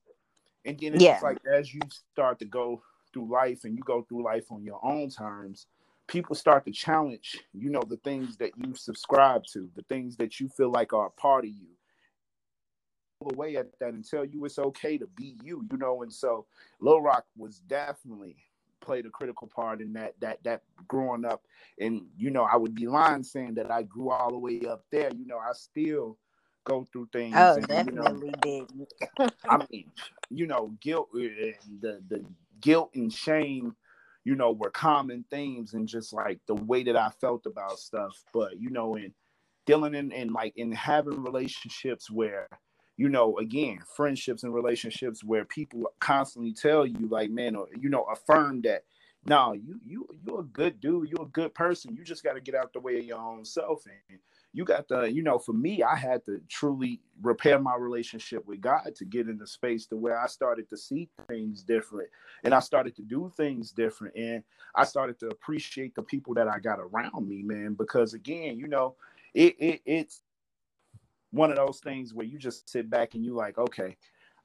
And then it's yeah. just like as you start to go through life and you go through life on your own terms, people start to challenge, you know, the things that you subscribe to, the things that you feel like are a part of you. All the way at that and tell you it's okay to be you, you know. And so Lil Rock was definitely played a critical part in that, that, that growing up. And, you know, I would be lying saying that I grew all the way up there. You know, I still go through things. Oh, and, definitely you know, did. I mean, you know, guilt, the, the guilt and shame, you know, were common themes and just like the way that I felt about stuff. But, you know, in dealing in, in like in having relationships where, you know, again, friendships and relationships where people constantly tell you like, man, or, you know, affirm that no, you you you're a good dude. You're a good person. You just got to get out the way of your own self. And you got the, you know, for me, I had to truly repair my relationship with God to get in the space to where I started to see things different, and I started to do things different, and I started to appreciate the people that I got around me, man. Because again, you know, it it it's one of those things where you just sit back and you like, okay,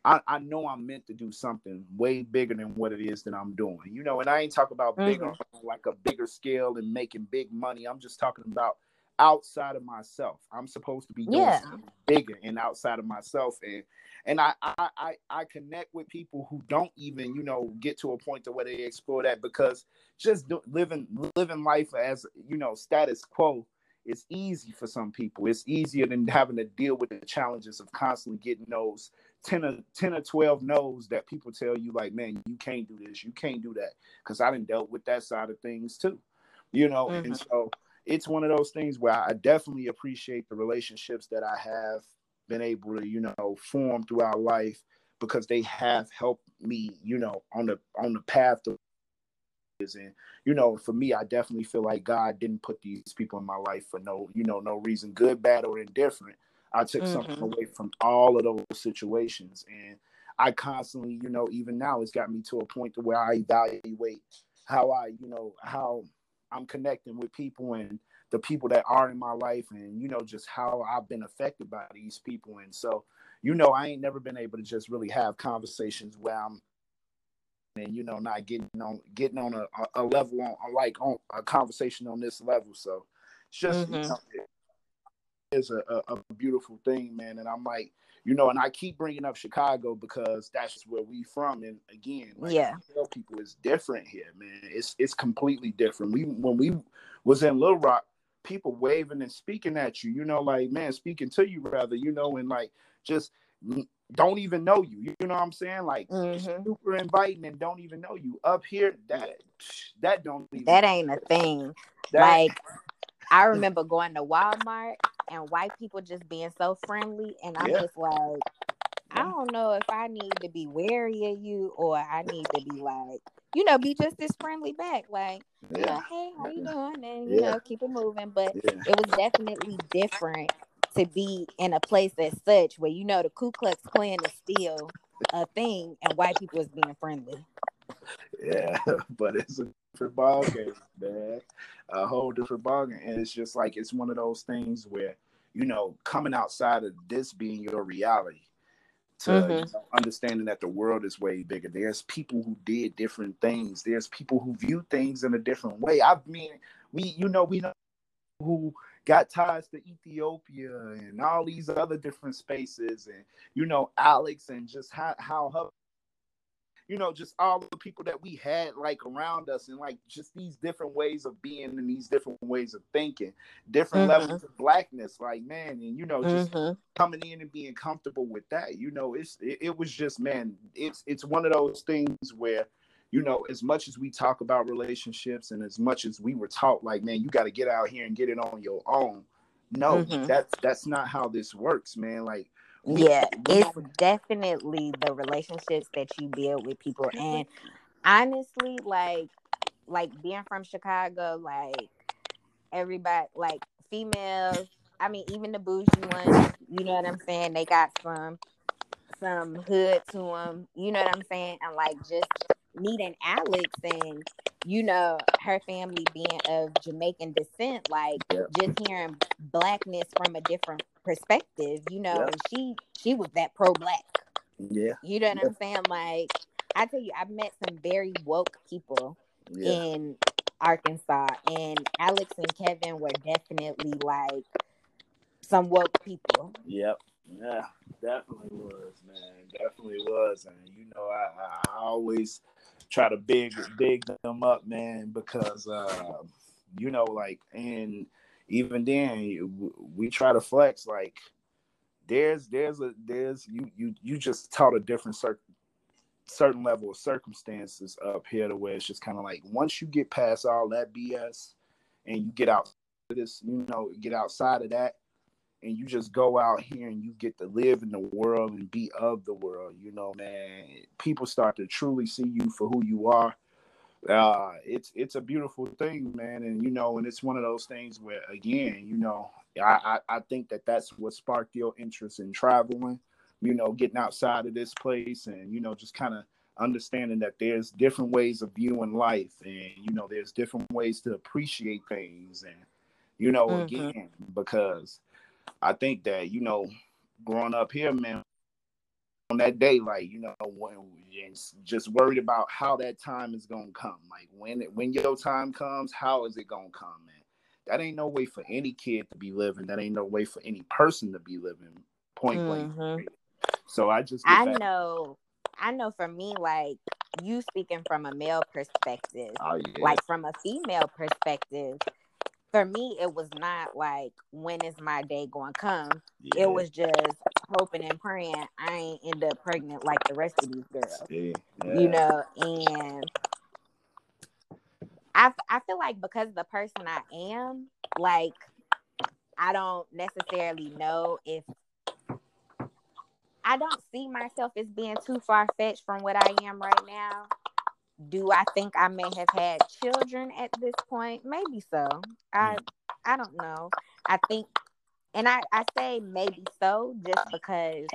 I, I know I'm meant to do something way bigger than what it is that I'm doing, you know. And I ain't talking about bigger, mm-hmm. like a bigger scale and making big money. I'm just talking about outside of myself. I'm supposed to be doing yeah. something bigger and outside of myself. And and I, I, I, I connect with people who don't even, you know, get to a point to where they explore that, because just do, living living life as, you know, status quo, it's easy for some people. It's easier than having to deal with the challenges of constantly getting those ten or twelve no's that people tell you, like, man, you can't do this, you can't do that. Because I done dealt with that side of things too, you know. Mm-hmm. And so it's one of those things where I definitely appreciate the relationships that I have been able to, you know, form throughout life, because they have helped me, you know, on the on the path to. And, you know, for me, I definitely feel like God didn't put these people in my life for no, you know, no reason, good, bad, or indifferent. I took mm-hmm. something away from all of those situations. And I constantly, you know, even now, it's got me to a point to where I evaluate how I, you know, how I'm connecting with people and the people that are in my life, and, you know, just how I've been affected by these people. And so, you know, I ain't never been able to just really have conversations where I'm, and, you know, not getting on getting on a, a level on like on a conversation on this level. So it's just mm-hmm. you know, it's a, a, a beautiful thing, man. And I'm like, you know, and I keep bringing up Chicago because that's where we from. And again, like, yeah, I tell people it's different here, man. It's it's completely different. We when we was in Little Rock, people waving and speaking at you, you know, like, man, speaking to you rather, you know, and like just. Don't even know you, you know what I'm saying? Like mm-hmm. super inviting and don't even know you. Up here, that that don't even that ain't a thing. That, like I remember going to Walmart and white people just being so friendly, and I'm yeah. just like, I don't know if I need to be wary of you or I need to be like, you know, be just this friendly back, like, yeah. you know, hey, how you doing? And yeah. you know, keep it moving. But yeah. it was definitely different to be in a place as such where, you know, the Ku Klux Klan is still a thing and white people is being friendly. Yeah, but it's a different ballgame, man. A whole different ballgame. And it's just like, it's one of those things where, you know, coming outside of this being your reality to mm-hmm. you know, understanding that the world is way bigger. There's people who did different things. There's people who view things in a different way. I mean, we, you know, we know who got ties to Ethiopia and all these other different spaces, and you know, Alex, and just how how her, you know, just all the people that we had like around us, and like just these different ways of being and these different ways of thinking, different mm-hmm. levels of blackness, like, man, and you know, just mm-hmm. coming in and being comfortable with that, you know, it's it, it was just, man, it's it's one of those things where, you know, as much as we talk about relationships and as much as we were taught, like, man, you got to get out here and get it on your own. No, mm-hmm. that's that's not how this works, man. Like, yeah, it's definitely the relationships that you build with people. And honestly, like, like being from Chicago, like everybody, like females, I mean, even the bougie ones, you know what I'm saying? They got some, some hood to them, you know what I'm saying? And like just meeting Alex and, you know, her family being of Jamaican descent, like yeah. just hearing blackness from a different perspective, you know, yeah. and she she was that pro-black. Yeah. You know what yeah. I'm saying? Like, I tell you, I've met some very woke people yeah. in Arkansas, and Alex and Kevin were definitely like some woke people. Yep. Yeah, definitely was, man. Definitely was. And, you know, I, I always try to big, big them up, man, because, uh, you know, like, and even then we try to flex, like there's, there's a, there's, you, you, you just taught a different cir- certain level of circumstances up here to where it's just kind of like, once you get past all that B S and you get out of this, you know, get outside of that, and you just go out here and you get to live in the world and be of the world, you know, man. People start to truly see you for who you are. uh, it's it's a beautiful thing, man. And, you know, and it's one of those things where, again, you know, I, I, I think that that's what sparked your interest in traveling, you know, getting outside of this place and, you know, just kind of understanding that there's different ways of viewing life and, you know, there's different ways to appreciate things. And, you know, mm-hmm. again, because I think that, you know, growing up here, man, on that day, like, you know, when, just worried about how that time is going to come. Like, when it, when your time comes, how is it going to come, man? That ain't no way for any kid to be living. That ain't no way for any person to be living, point blank. Mm-hmm. So I just... I back. know. I know for me, like, you speaking from a male perspective. Oh, yeah. Like, from a female perspective, for me, it was not like, when is my day going to come? Yeah. It was just hoping and praying I ain't end up pregnant like the rest of these girls. Yeah. Yeah. You know, and... I, I feel like because the person I am, like, I don't necessarily know if I don't see myself as being too far-fetched from what I am right now. Do I think I may have had children at this point? Maybe so. I I don't know. I think, and I, I say maybe so just because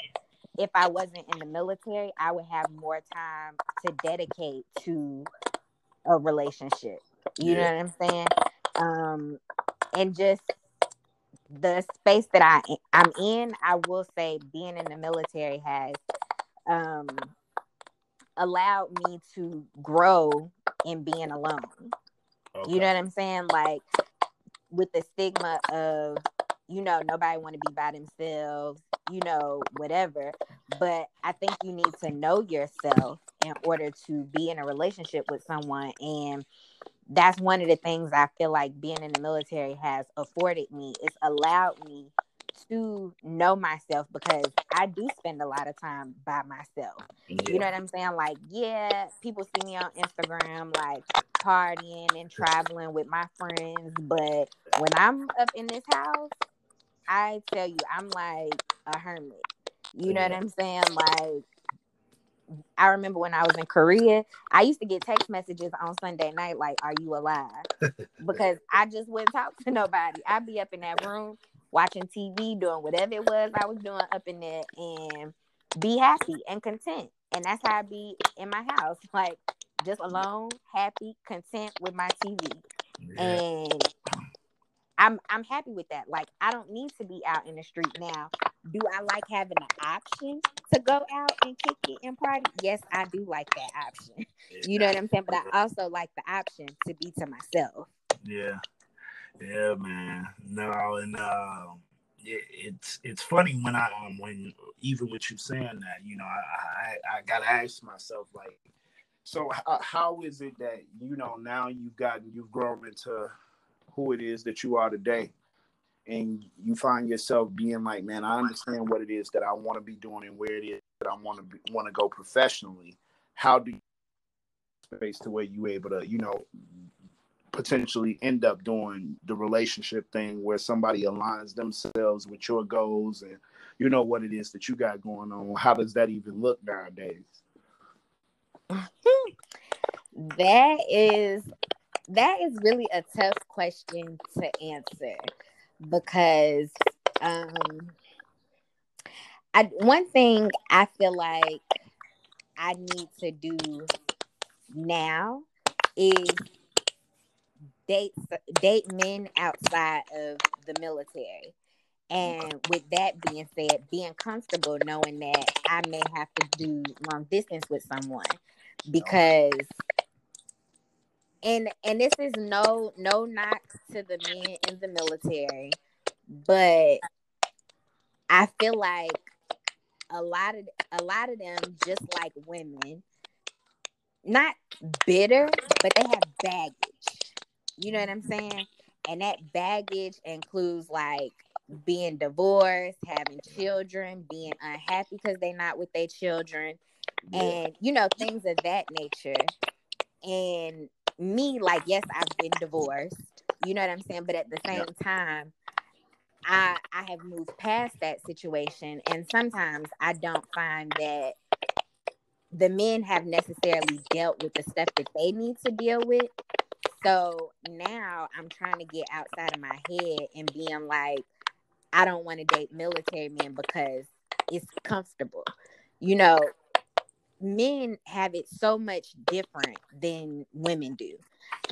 if I wasn't in the military, I would have more time to dedicate to a relationship. You yeah. know what I'm saying? Um, and just the space that I, I'm in, I will say being in the military has um, allowed me to grow in being alone. Okay. You know what I'm saying? Like, with the stigma of, you know, nobody want to be by themselves, you know, whatever. But I think you need to know yourself in order to be in a relationship with someone. And that's one of the things I feel like being in the military has afforded me. It's allowed me to know myself because I do spend a lot of time by myself. Yeah. You know what I'm saying? Like, yeah, people see me on Instagram, like, partying and traveling with my friends. But when I'm up in this house, I tell you, I'm like a hermit. You know yeah. what I'm saying? Like, I remember when I was in Korea, I used to get text messages on Sunday night like, are you alive? Because I just wouldn't talk to nobody. I'd be up in that room watching T V, doing whatever it was I was doing up in there, and be happy and content. And that's how I be in my house, like, just alone, happy, content with my T V. Yeah. And I'm I'm happy with that. Like, I don't need to be out in the street now. Do I like having the option to go out and kick it and party? Yes, I do like that option. Yeah. You know what I'm saying? But I also like the option to be to myself. Yeah. Yeah, man. No, and uh, it, it's it's funny when I um, when even with you saying that, you know, I I, I gotta ask myself, like, so uh, how is it that, you know, now you've gotten you've grown into who it is that you are today, and you find yourself being like, man, I understand what it is that I want to be doing and where it is that I want to want to go professionally. How do you space to where you able to, you know, potentially end up doing the relationship thing where somebody aligns themselves with your goals and, you know, what it is that you got going on? How does that even look nowadays? That is that is really a tough question to answer. Because um, I, one thing I feel like I need to do now is date date men outside of the military. And with that being said, being comfortable knowing that I may have to do long distance with someone, because And and this is no no knocks to the men in the military, but I feel like a lot of a lot of them, just like women, not bitter, but they have baggage. You know what I'm saying? And that baggage includes like being divorced, having children, being unhappy because they're not with their children, and, you know, things of that nature. And me, like, yes, I've been divorced, you know what I'm saying? But at the same time, I I have moved past that situation, and sometimes I don't find that the men have necessarily dealt with the stuff that they need to deal with. So now I'm trying to get outside of my head and being like, I don't want to date military men because it's comfortable. You know, men have it so much different than women do,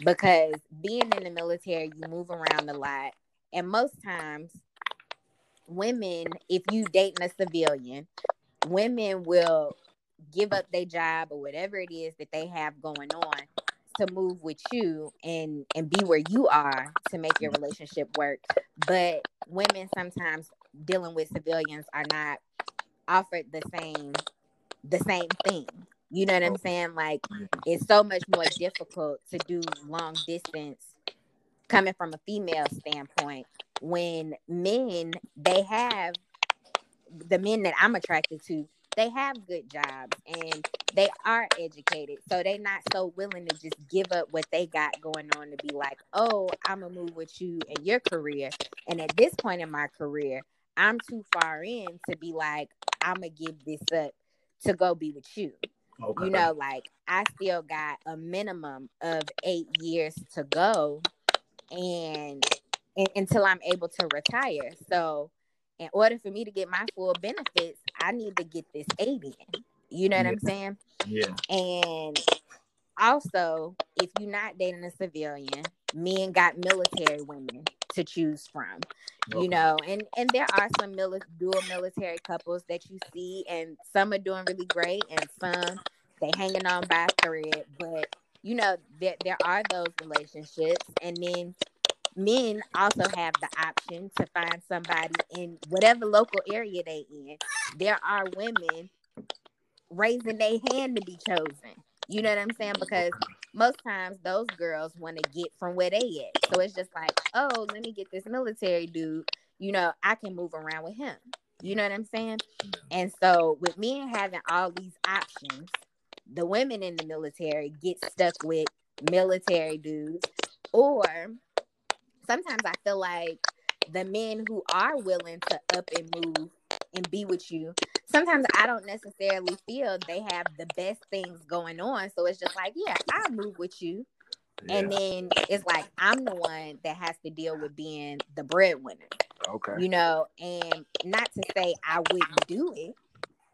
because being in the military, you move around a lot. And most times women, if you dating a civilian, women will give up their job or whatever it is that they have going on to move with you and, and be where you are to make your relationship work. But women sometimes dealing with civilians are not offered the same the same thing. You know what I'm saying? Like, it's so much more difficult to do long distance coming from a female standpoint, when men, they have, the men that I'm attracted to, they have good jobs and they are educated. So they're not so willing to just give up what they got going on to be like, oh, I'm going to move with you in your career. And at this point in my career, I'm too far in to be like, I'm going to give this up to go be with you. Okay. You know, like, I still got a minimum of eight years to go and, and until I'm able to retire. So in order for me to get my full benefits, I need to get this eighty in. You know what yeah. I'm saying? Yeah. And also, if you're not dating a civilian, men got military women to choose from, okay. you know, and, and there are some mili- dual military couples that you see, and some are doing really great and some they hanging on by a thread, but you know, there, there are those relationships. And then men also have the option to find somebody in whatever local area they in. There are women raising their hand to be chosen. You know what I'm saying? Because most times those girls want to get from where they at. So it's just like, oh, let me get this military dude. You know, I can move around with him. You know what I'm saying? And so with men having all these options, the women in the military get stuck with military dudes. Or sometimes I feel like the men who are willing to up and move and be with you, sometimes I don't necessarily feel they have the best things going on. So it's just like, yeah, I'll move with you. Yeah. And then it's like, I'm the one that has to deal with being the breadwinner. Okay. You know, and not to say I wouldn't do it,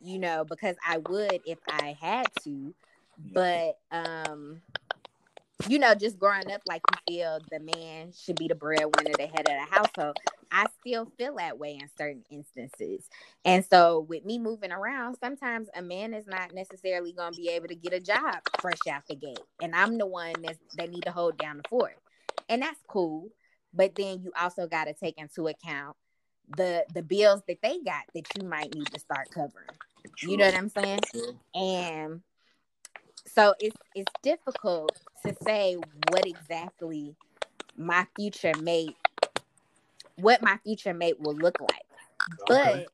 you know, because I would if I had to. But, um, you know, just growing up, like, you feel the man should be the breadwinner, the head of the household. I still feel that way in certain instances. And so with me moving around, sometimes a man is not necessarily going to be able to get a job fresh out the gate. And I'm the one that's, they need to hold down the fort. And that's cool. But then you also got to take into account the the bills that they got that you might need to start covering. True. You know what I'm saying? True. And so it's it's difficult to say what exactly my future mate, what my future mate will look like. Okay.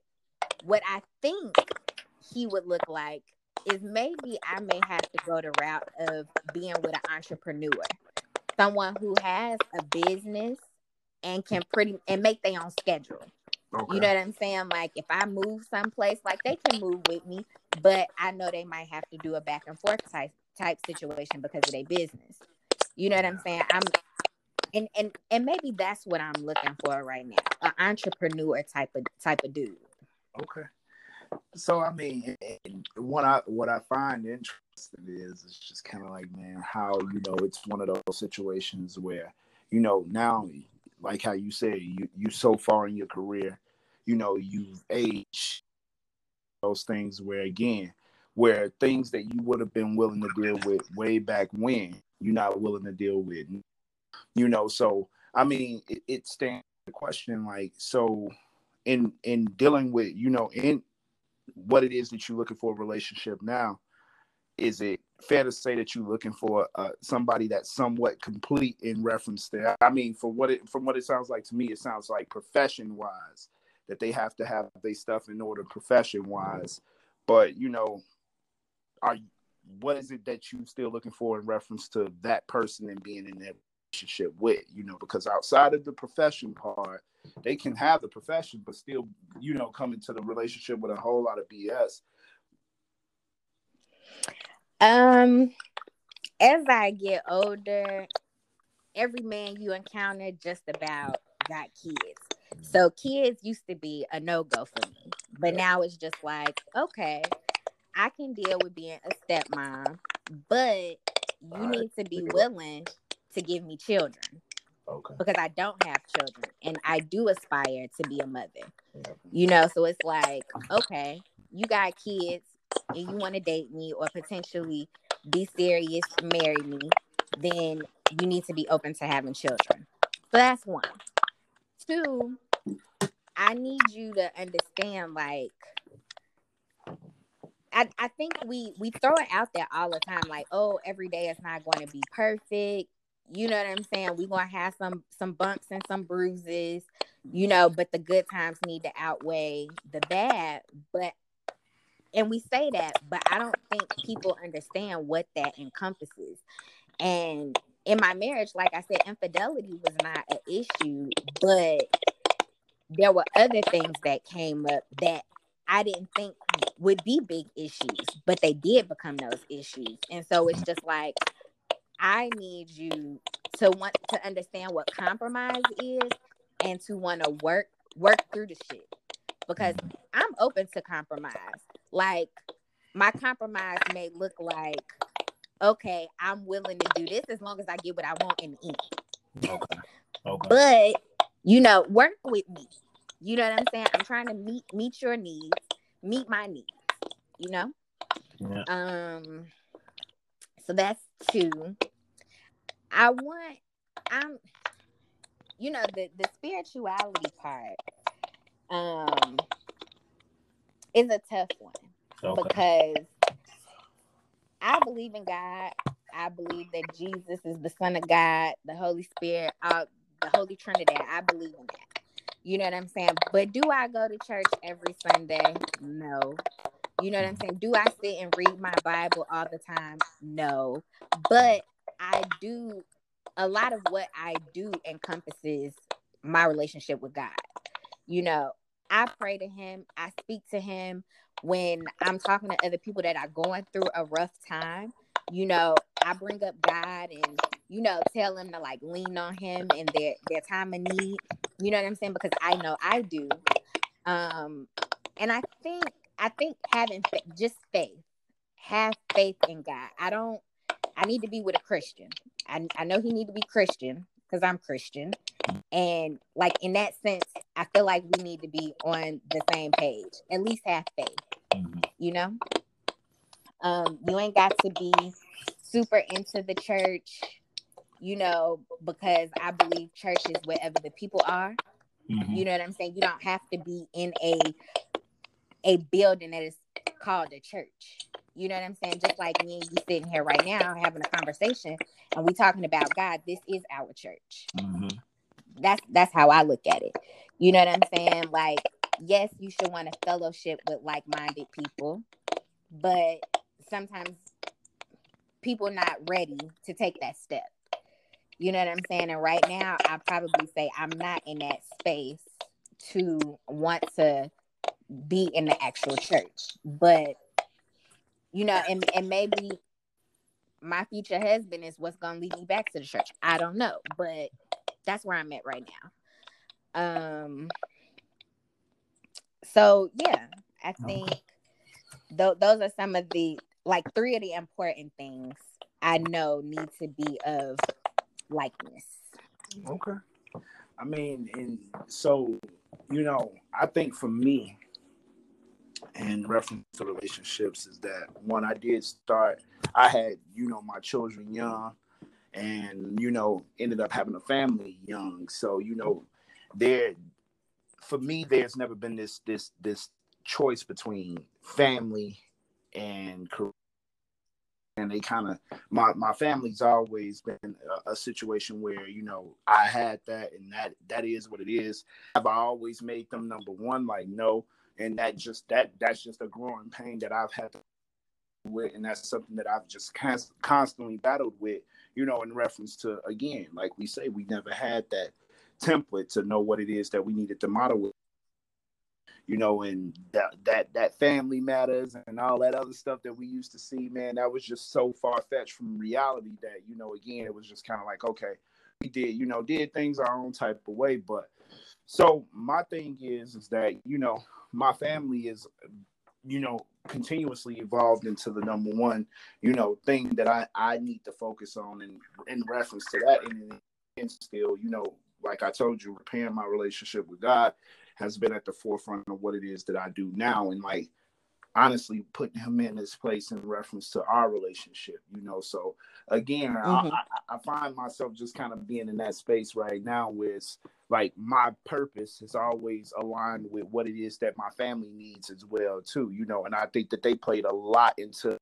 But what I think he would look like is maybe I may have to go the route of being with an entrepreneur, someone who has a business and can pretty and make their own schedule. Okay. You know what I'm saying? Like, if I move someplace, like, they can move with me, but I know they might have to do a back and forth type type situation because of their business. You know what I'm saying? I'm and and and maybe that's what I'm looking for right now, an entrepreneur type of type of dude. Okay. So I mean, what I what I find interesting is it's just kind of like, man, how, you know, it's one of those situations where, you know, now, like how you said, you you so far in your career, you know, you've aged, those things where, again, where things that you would have been willing to deal with way back when, you're not willing to deal with, you know. So, I mean, it, it stands the question, like, so in in dealing with, you know, in what it is that you're looking for a relationship now, is it fair to say that you're looking for uh, somebody that's somewhat complete in reference to, I mean, for what it, from what it sounds like to me, it sounds like profession-wise, that they have to have their stuff in order profession-wise. But, you know, are what is it that you're still looking for in reference to that person and being in that relationship with, you know, because outside of the profession part, they can have the profession, but still, you know, come into the relationship with a whole lot of B S. Um, as I get older, every man you encounter just about got kids. So kids used to be a no-go for me. But now it's just like, okay, I can deal with being a stepmom, but you All need right. to be willing to give me children. Okay. Because I don't have children and I do aspire to be a mother. Yeah. You know, so it's like, okay, you got kids and you want to date me or potentially be serious, marry me, then you need to be open to having children. So that's one. Two, I need you to understand, like, I, I think we, we throw it out there all the time, like, oh, every day is not going to be perfect. You know what I'm saying? We're going to have some some bumps and some bruises, you know, but the good times need to outweigh the bad. But, and we say that, but I don't think people understand what that encompasses. And in my marriage, like I said, infidelity was not an issue, but there were other things that came up that I didn't think would be big issues, but they did become those issues. And so it's just like, I need you to want to understand what compromise is and to want to work work through the shit, because I'm open to compromise. Like, my compromise may look like, okay, I'm willing to do this as long as I get what I want in the end. Okay. Okay. But, you know, work with me. You know what I'm saying? I'm trying to meet meet your needs, meet my needs, you know? Yeah. Um. So that's two. I want, I'm, you know, the, the spirituality part um, is a tough one. Okay. Because I believe in God. I believe that Jesus is the Son of God, the Holy Spirit, uh, the Holy Trinity. I believe in that. You know what I'm saying? But do I go to church every Sunday? No. You know what I'm saying? Do I sit and read my Bible all the time? No. But I do, a lot of what I do encompasses my relationship with God. You know, I pray to him. I speak to him when I'm talking to other people that are going through a rough time. You know, I bring up God and, you know, tell him to, like, lean on him in their, their time of need. You know what I'm saying? Because I know I do. Um, and I think, I think having fa- just faith, have faith in God. I don't, I need to be with a Christian. I, I know he need to be Christian because I'm Christian. And, like, in that sense, I feel like we need to be on the same page, at least have faith, mm-hmm. you know? Um, you ain't got to be super into the church, you know, because I believe church is wherever the people are. Mm-hmm. You know what I'm saying? You don't have to be in a a building that is called a church. You know what I'm saying? Just like me and you sitting here right now having a conversation and we talking about God, this is our church. Mm-hmm. That's that's how I look at it. You know what I'm saying? Like, yes, you should want to fellowship with like-minded people, but sometimes people not ready to take that step. You know what I'm saying? And right now, I probably say I'm not in that space to want to be in the actual church, but, you know, and, and maybe my future husband is what's gonna lead me back to the church. I don't know, but that's where I'm at right now. Um so yeah, I think th- those are some of the, like, three of the important things I know need to be of likeness. Okay. I mean, and so, you know, I think for me, in reference to relationships, is that when I did start, I had, you know, my children young and, you know, ended up having a family young. So, you know, there, for me, there's never been this, this, this choice between family and career. And they kind of, my, my family's always been a, a situation where, you know, I had that and that, that is what it is. Have I always made them number one? Like, no. And that just, that, that's just a growing pain that I've had to deal with. And that's something that I've just const- constantly battled with, you know, in reference to, again, like we say, we never had that template to know what it is that we needed to model with. you know, and that that that family matters and all that other stuff that we used to see, man, that was just so far-fetched from reality that, you know, again, it was just kind of like, okay, we did, you know, did things our own type of way. But so my thing is, is that, you know, my family is, you know, continuously evolved into the number one, you know, thing that I, I need to focus on in, in reference to that. And, and still, you know, like I told you, repairing my relationship with God has been at the forefront of what it is that I do now. And like, honestly, putting him in his place in reference to our relationship, you know? So again, mm-hmm. I, I find myself just kind of being in that space right now where it's like my purpose is always aligned with what it is that my family needs as well too, you know? And I think that they played a lot into,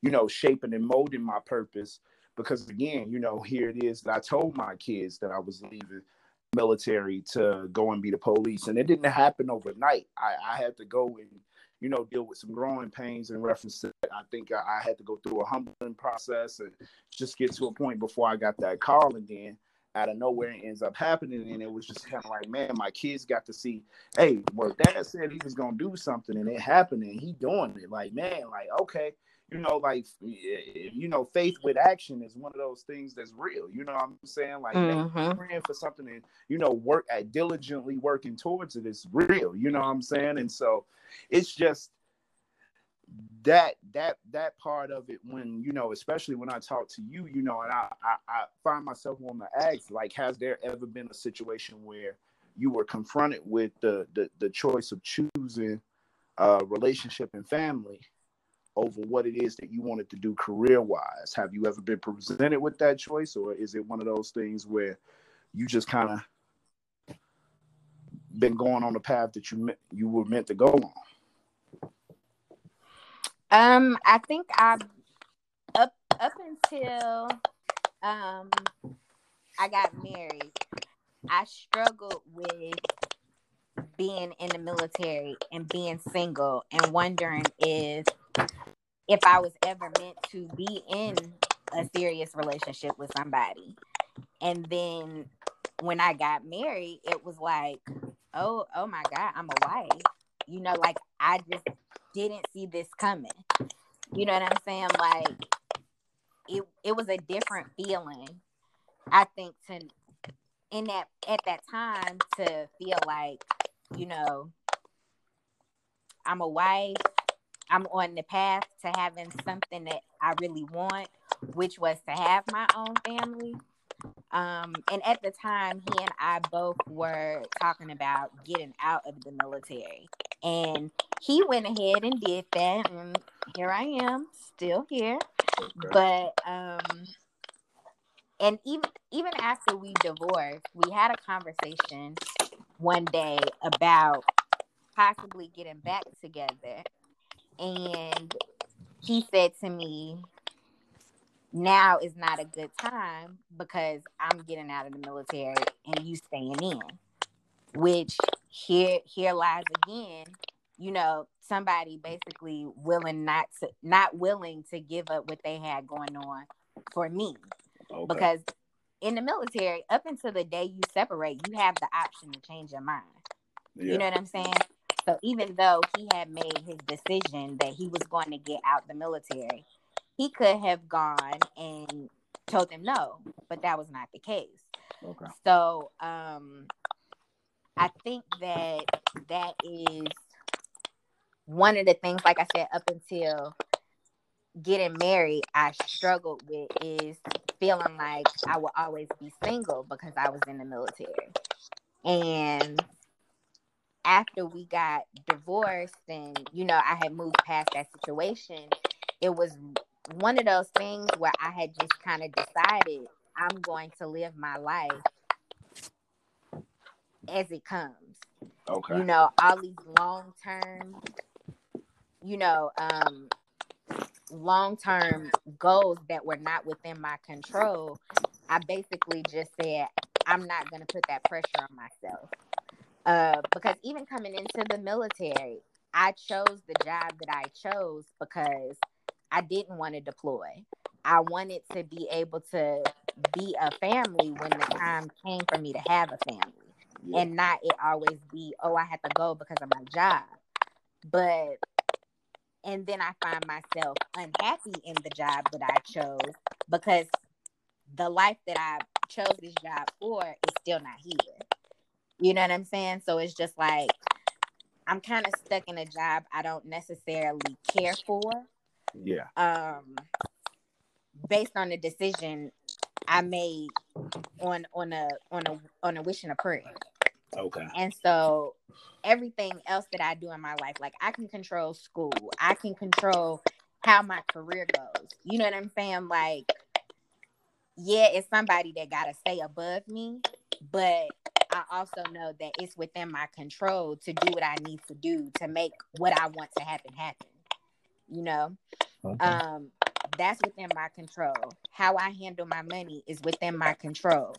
you know, shaping and molding my purpose, because again, you know, here it is that I told my kids that I was leaving military to go and be the police. And it didn't happen overnight. I, I had to go and, you know, deal with some growing pains in reference to that. I think I, I had to go through a humbling process and just get to a point before I got that call. And then out of nowhere, it ends up happening. And it was just kind of like, man, my kids got to see, hey, well, Dad said he was going to do something and it happened and he doing it. Like, man, like, okay. You know, like, you know, faith with action is one of those things that's real. You know what I'm saying? Like, mm-hmm. praying for something and, you know, work at diligently working towards it is real. You know what I'm saying? And so it's just that, that, that part of it when, you know, especially when I talk to you, you know, and I, I, I find myself on the ask, like, has there ever been a situation where you were confronted with the, the, the choice of choosing uh, relationship and family over what it is that you wanted to do career-wise? Have you ever been presented with that choice, or is it one of those things where you just kind of been going on the path that you me- you were meant to go on? Um, I think I up up until um I got married, I struggled with being in the military and being single and wondering if if I was ever meant to be in a serious relationship with somebody. And then when I got married, it was like, oh, oh my God, I'm a wife. You know, like I just didn't see this coming. You know what I'm saying? Like it it was a different feeling, I think, to in that at that time to feel like, you know, I'm a wife. I'm on the path to having something that I really want, which was to have my own family. Um, and at the time, he and I both were talking about getting out of the military. And he went ahead and did that. And here I am, still here. Okay. But, um, and even, even after we divorced, we had a conversation one day about possibly getting back together. And he said to me, now is not a good time because I'm getting out of the military and you staying in, which here here lies again, you know, somebody basically willing not to, not willing to give up what they had going on for me. Okay. Because in the military, up until the day you separate, you have the option to change your mind. Yeah. You know what I'm saying? So even though he had made his decision that he was going to get out the military, he could have gone and told them no, but that was not the case. Okay. So um, I think that that is one of the things, like I said, up until getting married, I struggled with is feeling like I will always be single because I was in the military. And after we got divorced and, you know, I had moved past that situation, it was one of those things where I had just kind of decided I'm going to live my life as it comes. Okay. You know, all these long-term, you know, um, long-term goals that were not within my control, I basically just said, I'm not going to put that pressure on myself. Uh, because even coming into the military, I chose the job that I chose because I didn't want to deploy. I wanted to be able to be a family when the time came for me to have a family. yeah. and not it always be, oh, I have to go because of my job. But, and then I find myself unhappy in the job that I chose because the life that I chose this job for is still not here. You know what I'm saying? So it's just like, I'm kind of stuck in a job I don't necessarily care for. Yeah. Um, based on the decision I made on on a on a on a wish and a prayer. Okay. And so everything else that I do in my life, like I can control school, I can control how my career goes. You know what I'm saying? Like, yeah, it's somebody that gotta stay above me, but I also know that it's within my control to do what I need to do to make what I want to happen happen. You know, okay. um, that's within my control. How I handle my money is within my control.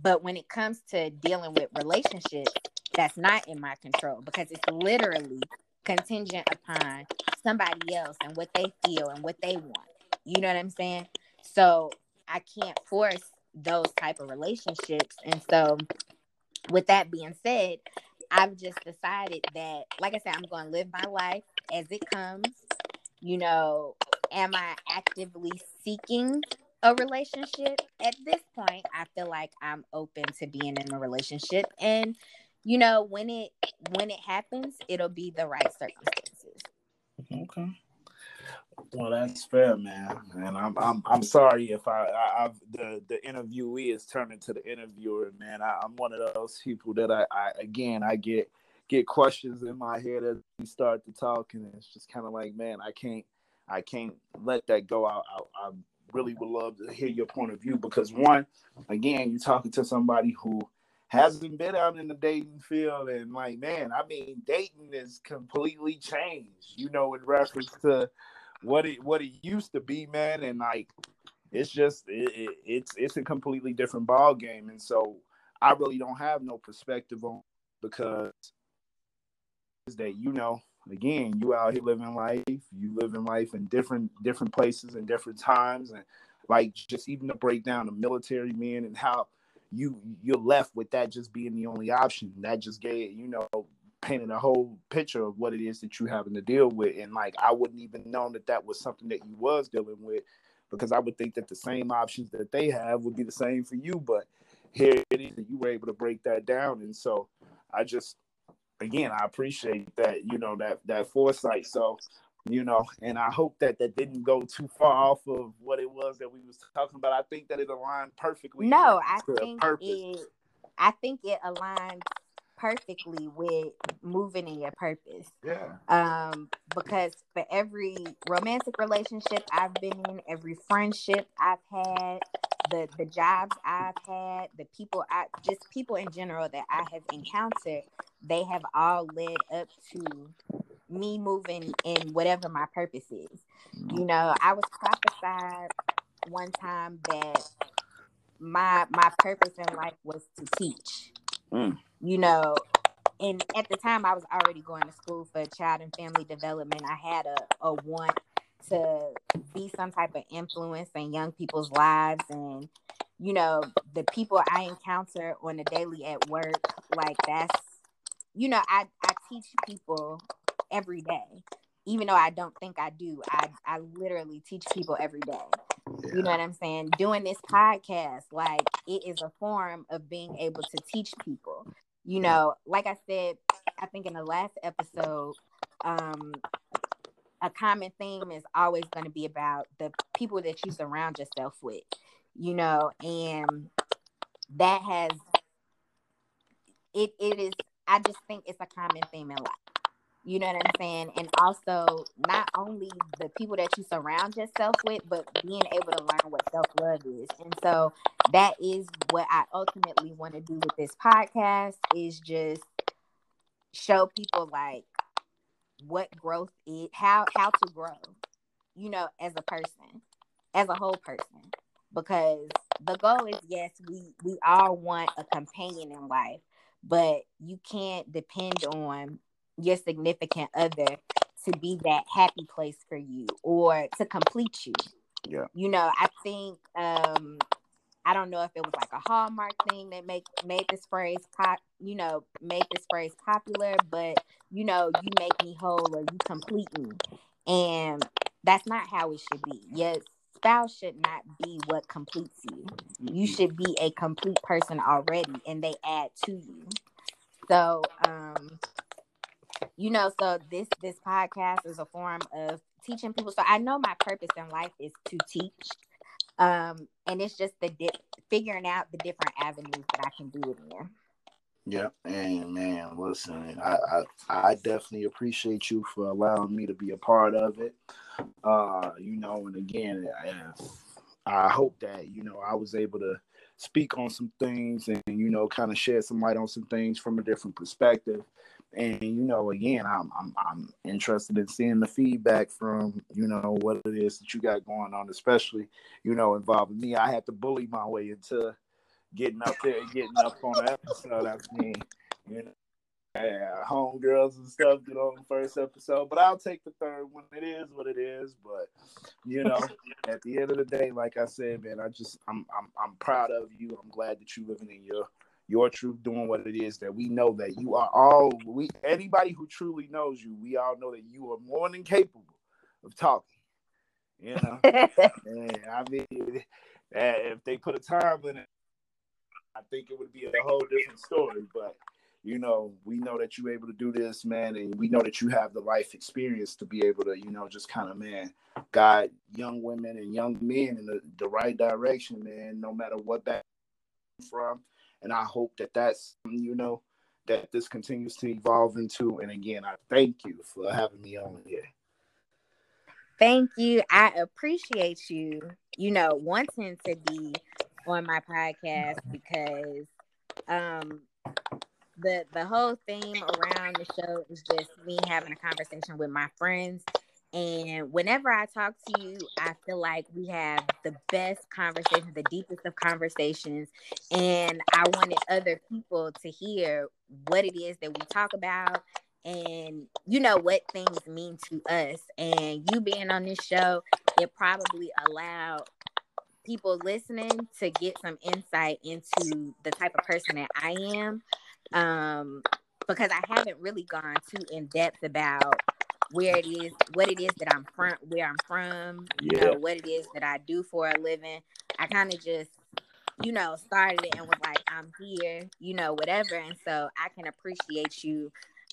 But when it comes to dealing with relationships, that's not in my control because it's literally contingent upon somebody else and what they feel and what they want. You know what I'm saying? So I can't force those type of relationships. And so with that being said, I've just decided that, like I said, I'm going to live my life as it comes. You know, am I actively seeking a relationship? At this point, I feel like I'm open to being in a relationship. And, you know, when it when it happens, it'll be the right circumstances. Okay. Well, that's fair, man. And I'm I'm I'm sorry if I, I I've the, the interviewee is turning to the interviewer, man. I, I'm one of those people that I, I again I get get questions in my head as we start to talk, and it's just kind of like, man, I can't I can't let that go. I, I I really would love to hear your point of view because one, again, you're talking to somebody who hasn't been out in the dating field, and like, man, I mean, dating is completely changed, you know, in reference to what it what it used to be, man, and like it's just it, it, it's it's a completely different ball game, and so I really don't have no perspective on it because is that you know again you out here living life, you living life in different different places and different times, and like just even to break down the military men and how you you're left with that just being the only option that just gave you know. Painting a whole picture of what it is that you having to deal with, and like I wouldn't even know that that was something that you was dealing with, because I would think that the same options that they have would be the same for you. But here it is that you were able to break that down, and so I just, again, I appreciate that you know that that foresight. So you know, and I hope that that didn't go too far off of what it was that we was talking about. I think that it aligned perfectly. No, I think it, I think it aligned perfectly with moving in your purpose. Yeah. Um, because for every romantic relationship I've been in, every friendship I've had, the, the jobs I've had, the people I just people in general that I have encountered, they have all led up to me moving in whatever my purpose is. You know, I was prophesied one time that my my purpose in life was to teach. Mm. You know, and at the time I was already going to school for child and family development. I had a, a want to be some type of influence in young people's lives. And, you know, the people I encounter on the daily at work, like that's, you know, I, I teach people every day. Even though I don't think I do, I, I literally teach people every day. Yeah. You know what I'm saying? Doing this podcast, like it is a form of being able to teach people. You know, like I said, I think in the last episode, um, a common theme is always going to be about the people that you surround yourself with, you know, and that has, it it is, I just think it's a common theme in life. You know what I'm saying? And also, not only the people that you surround yourself with, but being able to learn what self-love is. And so that is what I ultimately want to do with this podcast, is just show people like what growth is, how, how to grow, you know, as a person, as a whole person. Because the goal is, yes, we, we all want a companion in life, but you can't depend on your significant other to be that happy place for you or to complete you. Yeah. You know, I think um I don't know if it was like a Hallmark thing that make made this phrase pop, you know, made this phrase popular, but you know, you make me whole or you complete me. And that's not how it should be. Your spouse should not be what completes you. You should be a complete person already, and they add to you. So, um, you know, so this this podcast is a form of teaching people. So I know my purpose in life is to teach. Um, and it's just the di- figuring out the different avenues that I can do it in. Yeah, and man, listen, I, I I definitely appreciate you for allowing me to be a part of it. Uh, you know, and again, I, I hope that, you know, I was able to speak on some things and, you know, kind of shed some light on some things from a different perspective. And, you know, again, I'm, I'm I'm interested in seeing the feedback from, you know, what it is that you got going on, especially, you know, involving me. I had to bully my way into getting up there and getting up on the episode. I mean, you know, yeah, homegirls and stuff did on the first episode, but I'll take the third one. It is what it is. But, you know, at the end of the day, like I said, man, I just, I'm I'm, I'm proud of you. I'm glad that you're living in your Your truth, doing what it is that we know that you are all, we, anybody who truly knows you, we all know that you are more than capable of talking, you know. And I mean, if they put a time limit, I think it would be a whole different story, but you know, we know that you're able to do this, man, and we know that you have the life experience to be able to, you know, just kind of, man, guide young women and young men in the, the right direction, man, no matter what that from. And I hope that that's, you know, that this continues to evolve into. And again, I thank you for having me on here. Thank you. I appreciate you, you know, wanting to be on my podcast because um, the, the whole theme around the show is just me having a conversation with my friends. And whenever I talk to you, I feel like we have the best conversations, the deepest of conversations. And I wanted other people to hear what it is that we talk about and, you know, what things mean to us. And you being on this show, it probably allowed people listening to get some insight into the type of person that I am. Um, because I haven't really gone too in depth about where it is, what it is that I'm from, where I'm from, yeah. You know, what it is that I do for a living. I kind of just, you know, started it and was like, I'm here, you know, whatever. And so I can appreciate you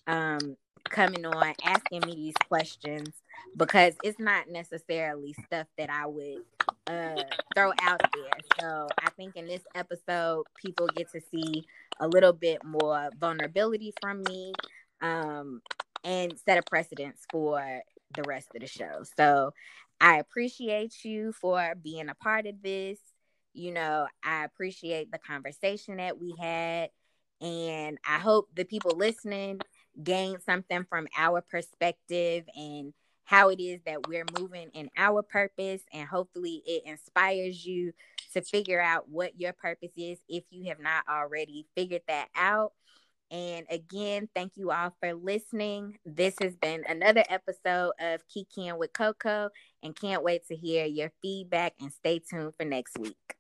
um, coming on, asking me these questions, because it's not necessarily stuff that I would uh, throw out there. So I think in this episode, people get to see a little bit more vulnerability from me. Um, and set a precedence for the rest of the show. So I appreciate you for being a part of this. You know, I appreciate the conversation that we had, and I hope the people listening gain something from our perspective and how it is that we're moving in our purpose, and hopefully it inspires you to figure out what your purpose is if you have not already figured that out. And again, thank you all for listening. This has been another episode of Kickin' with Coco, and can't wait to hear your feedback, and stay tuned for next week.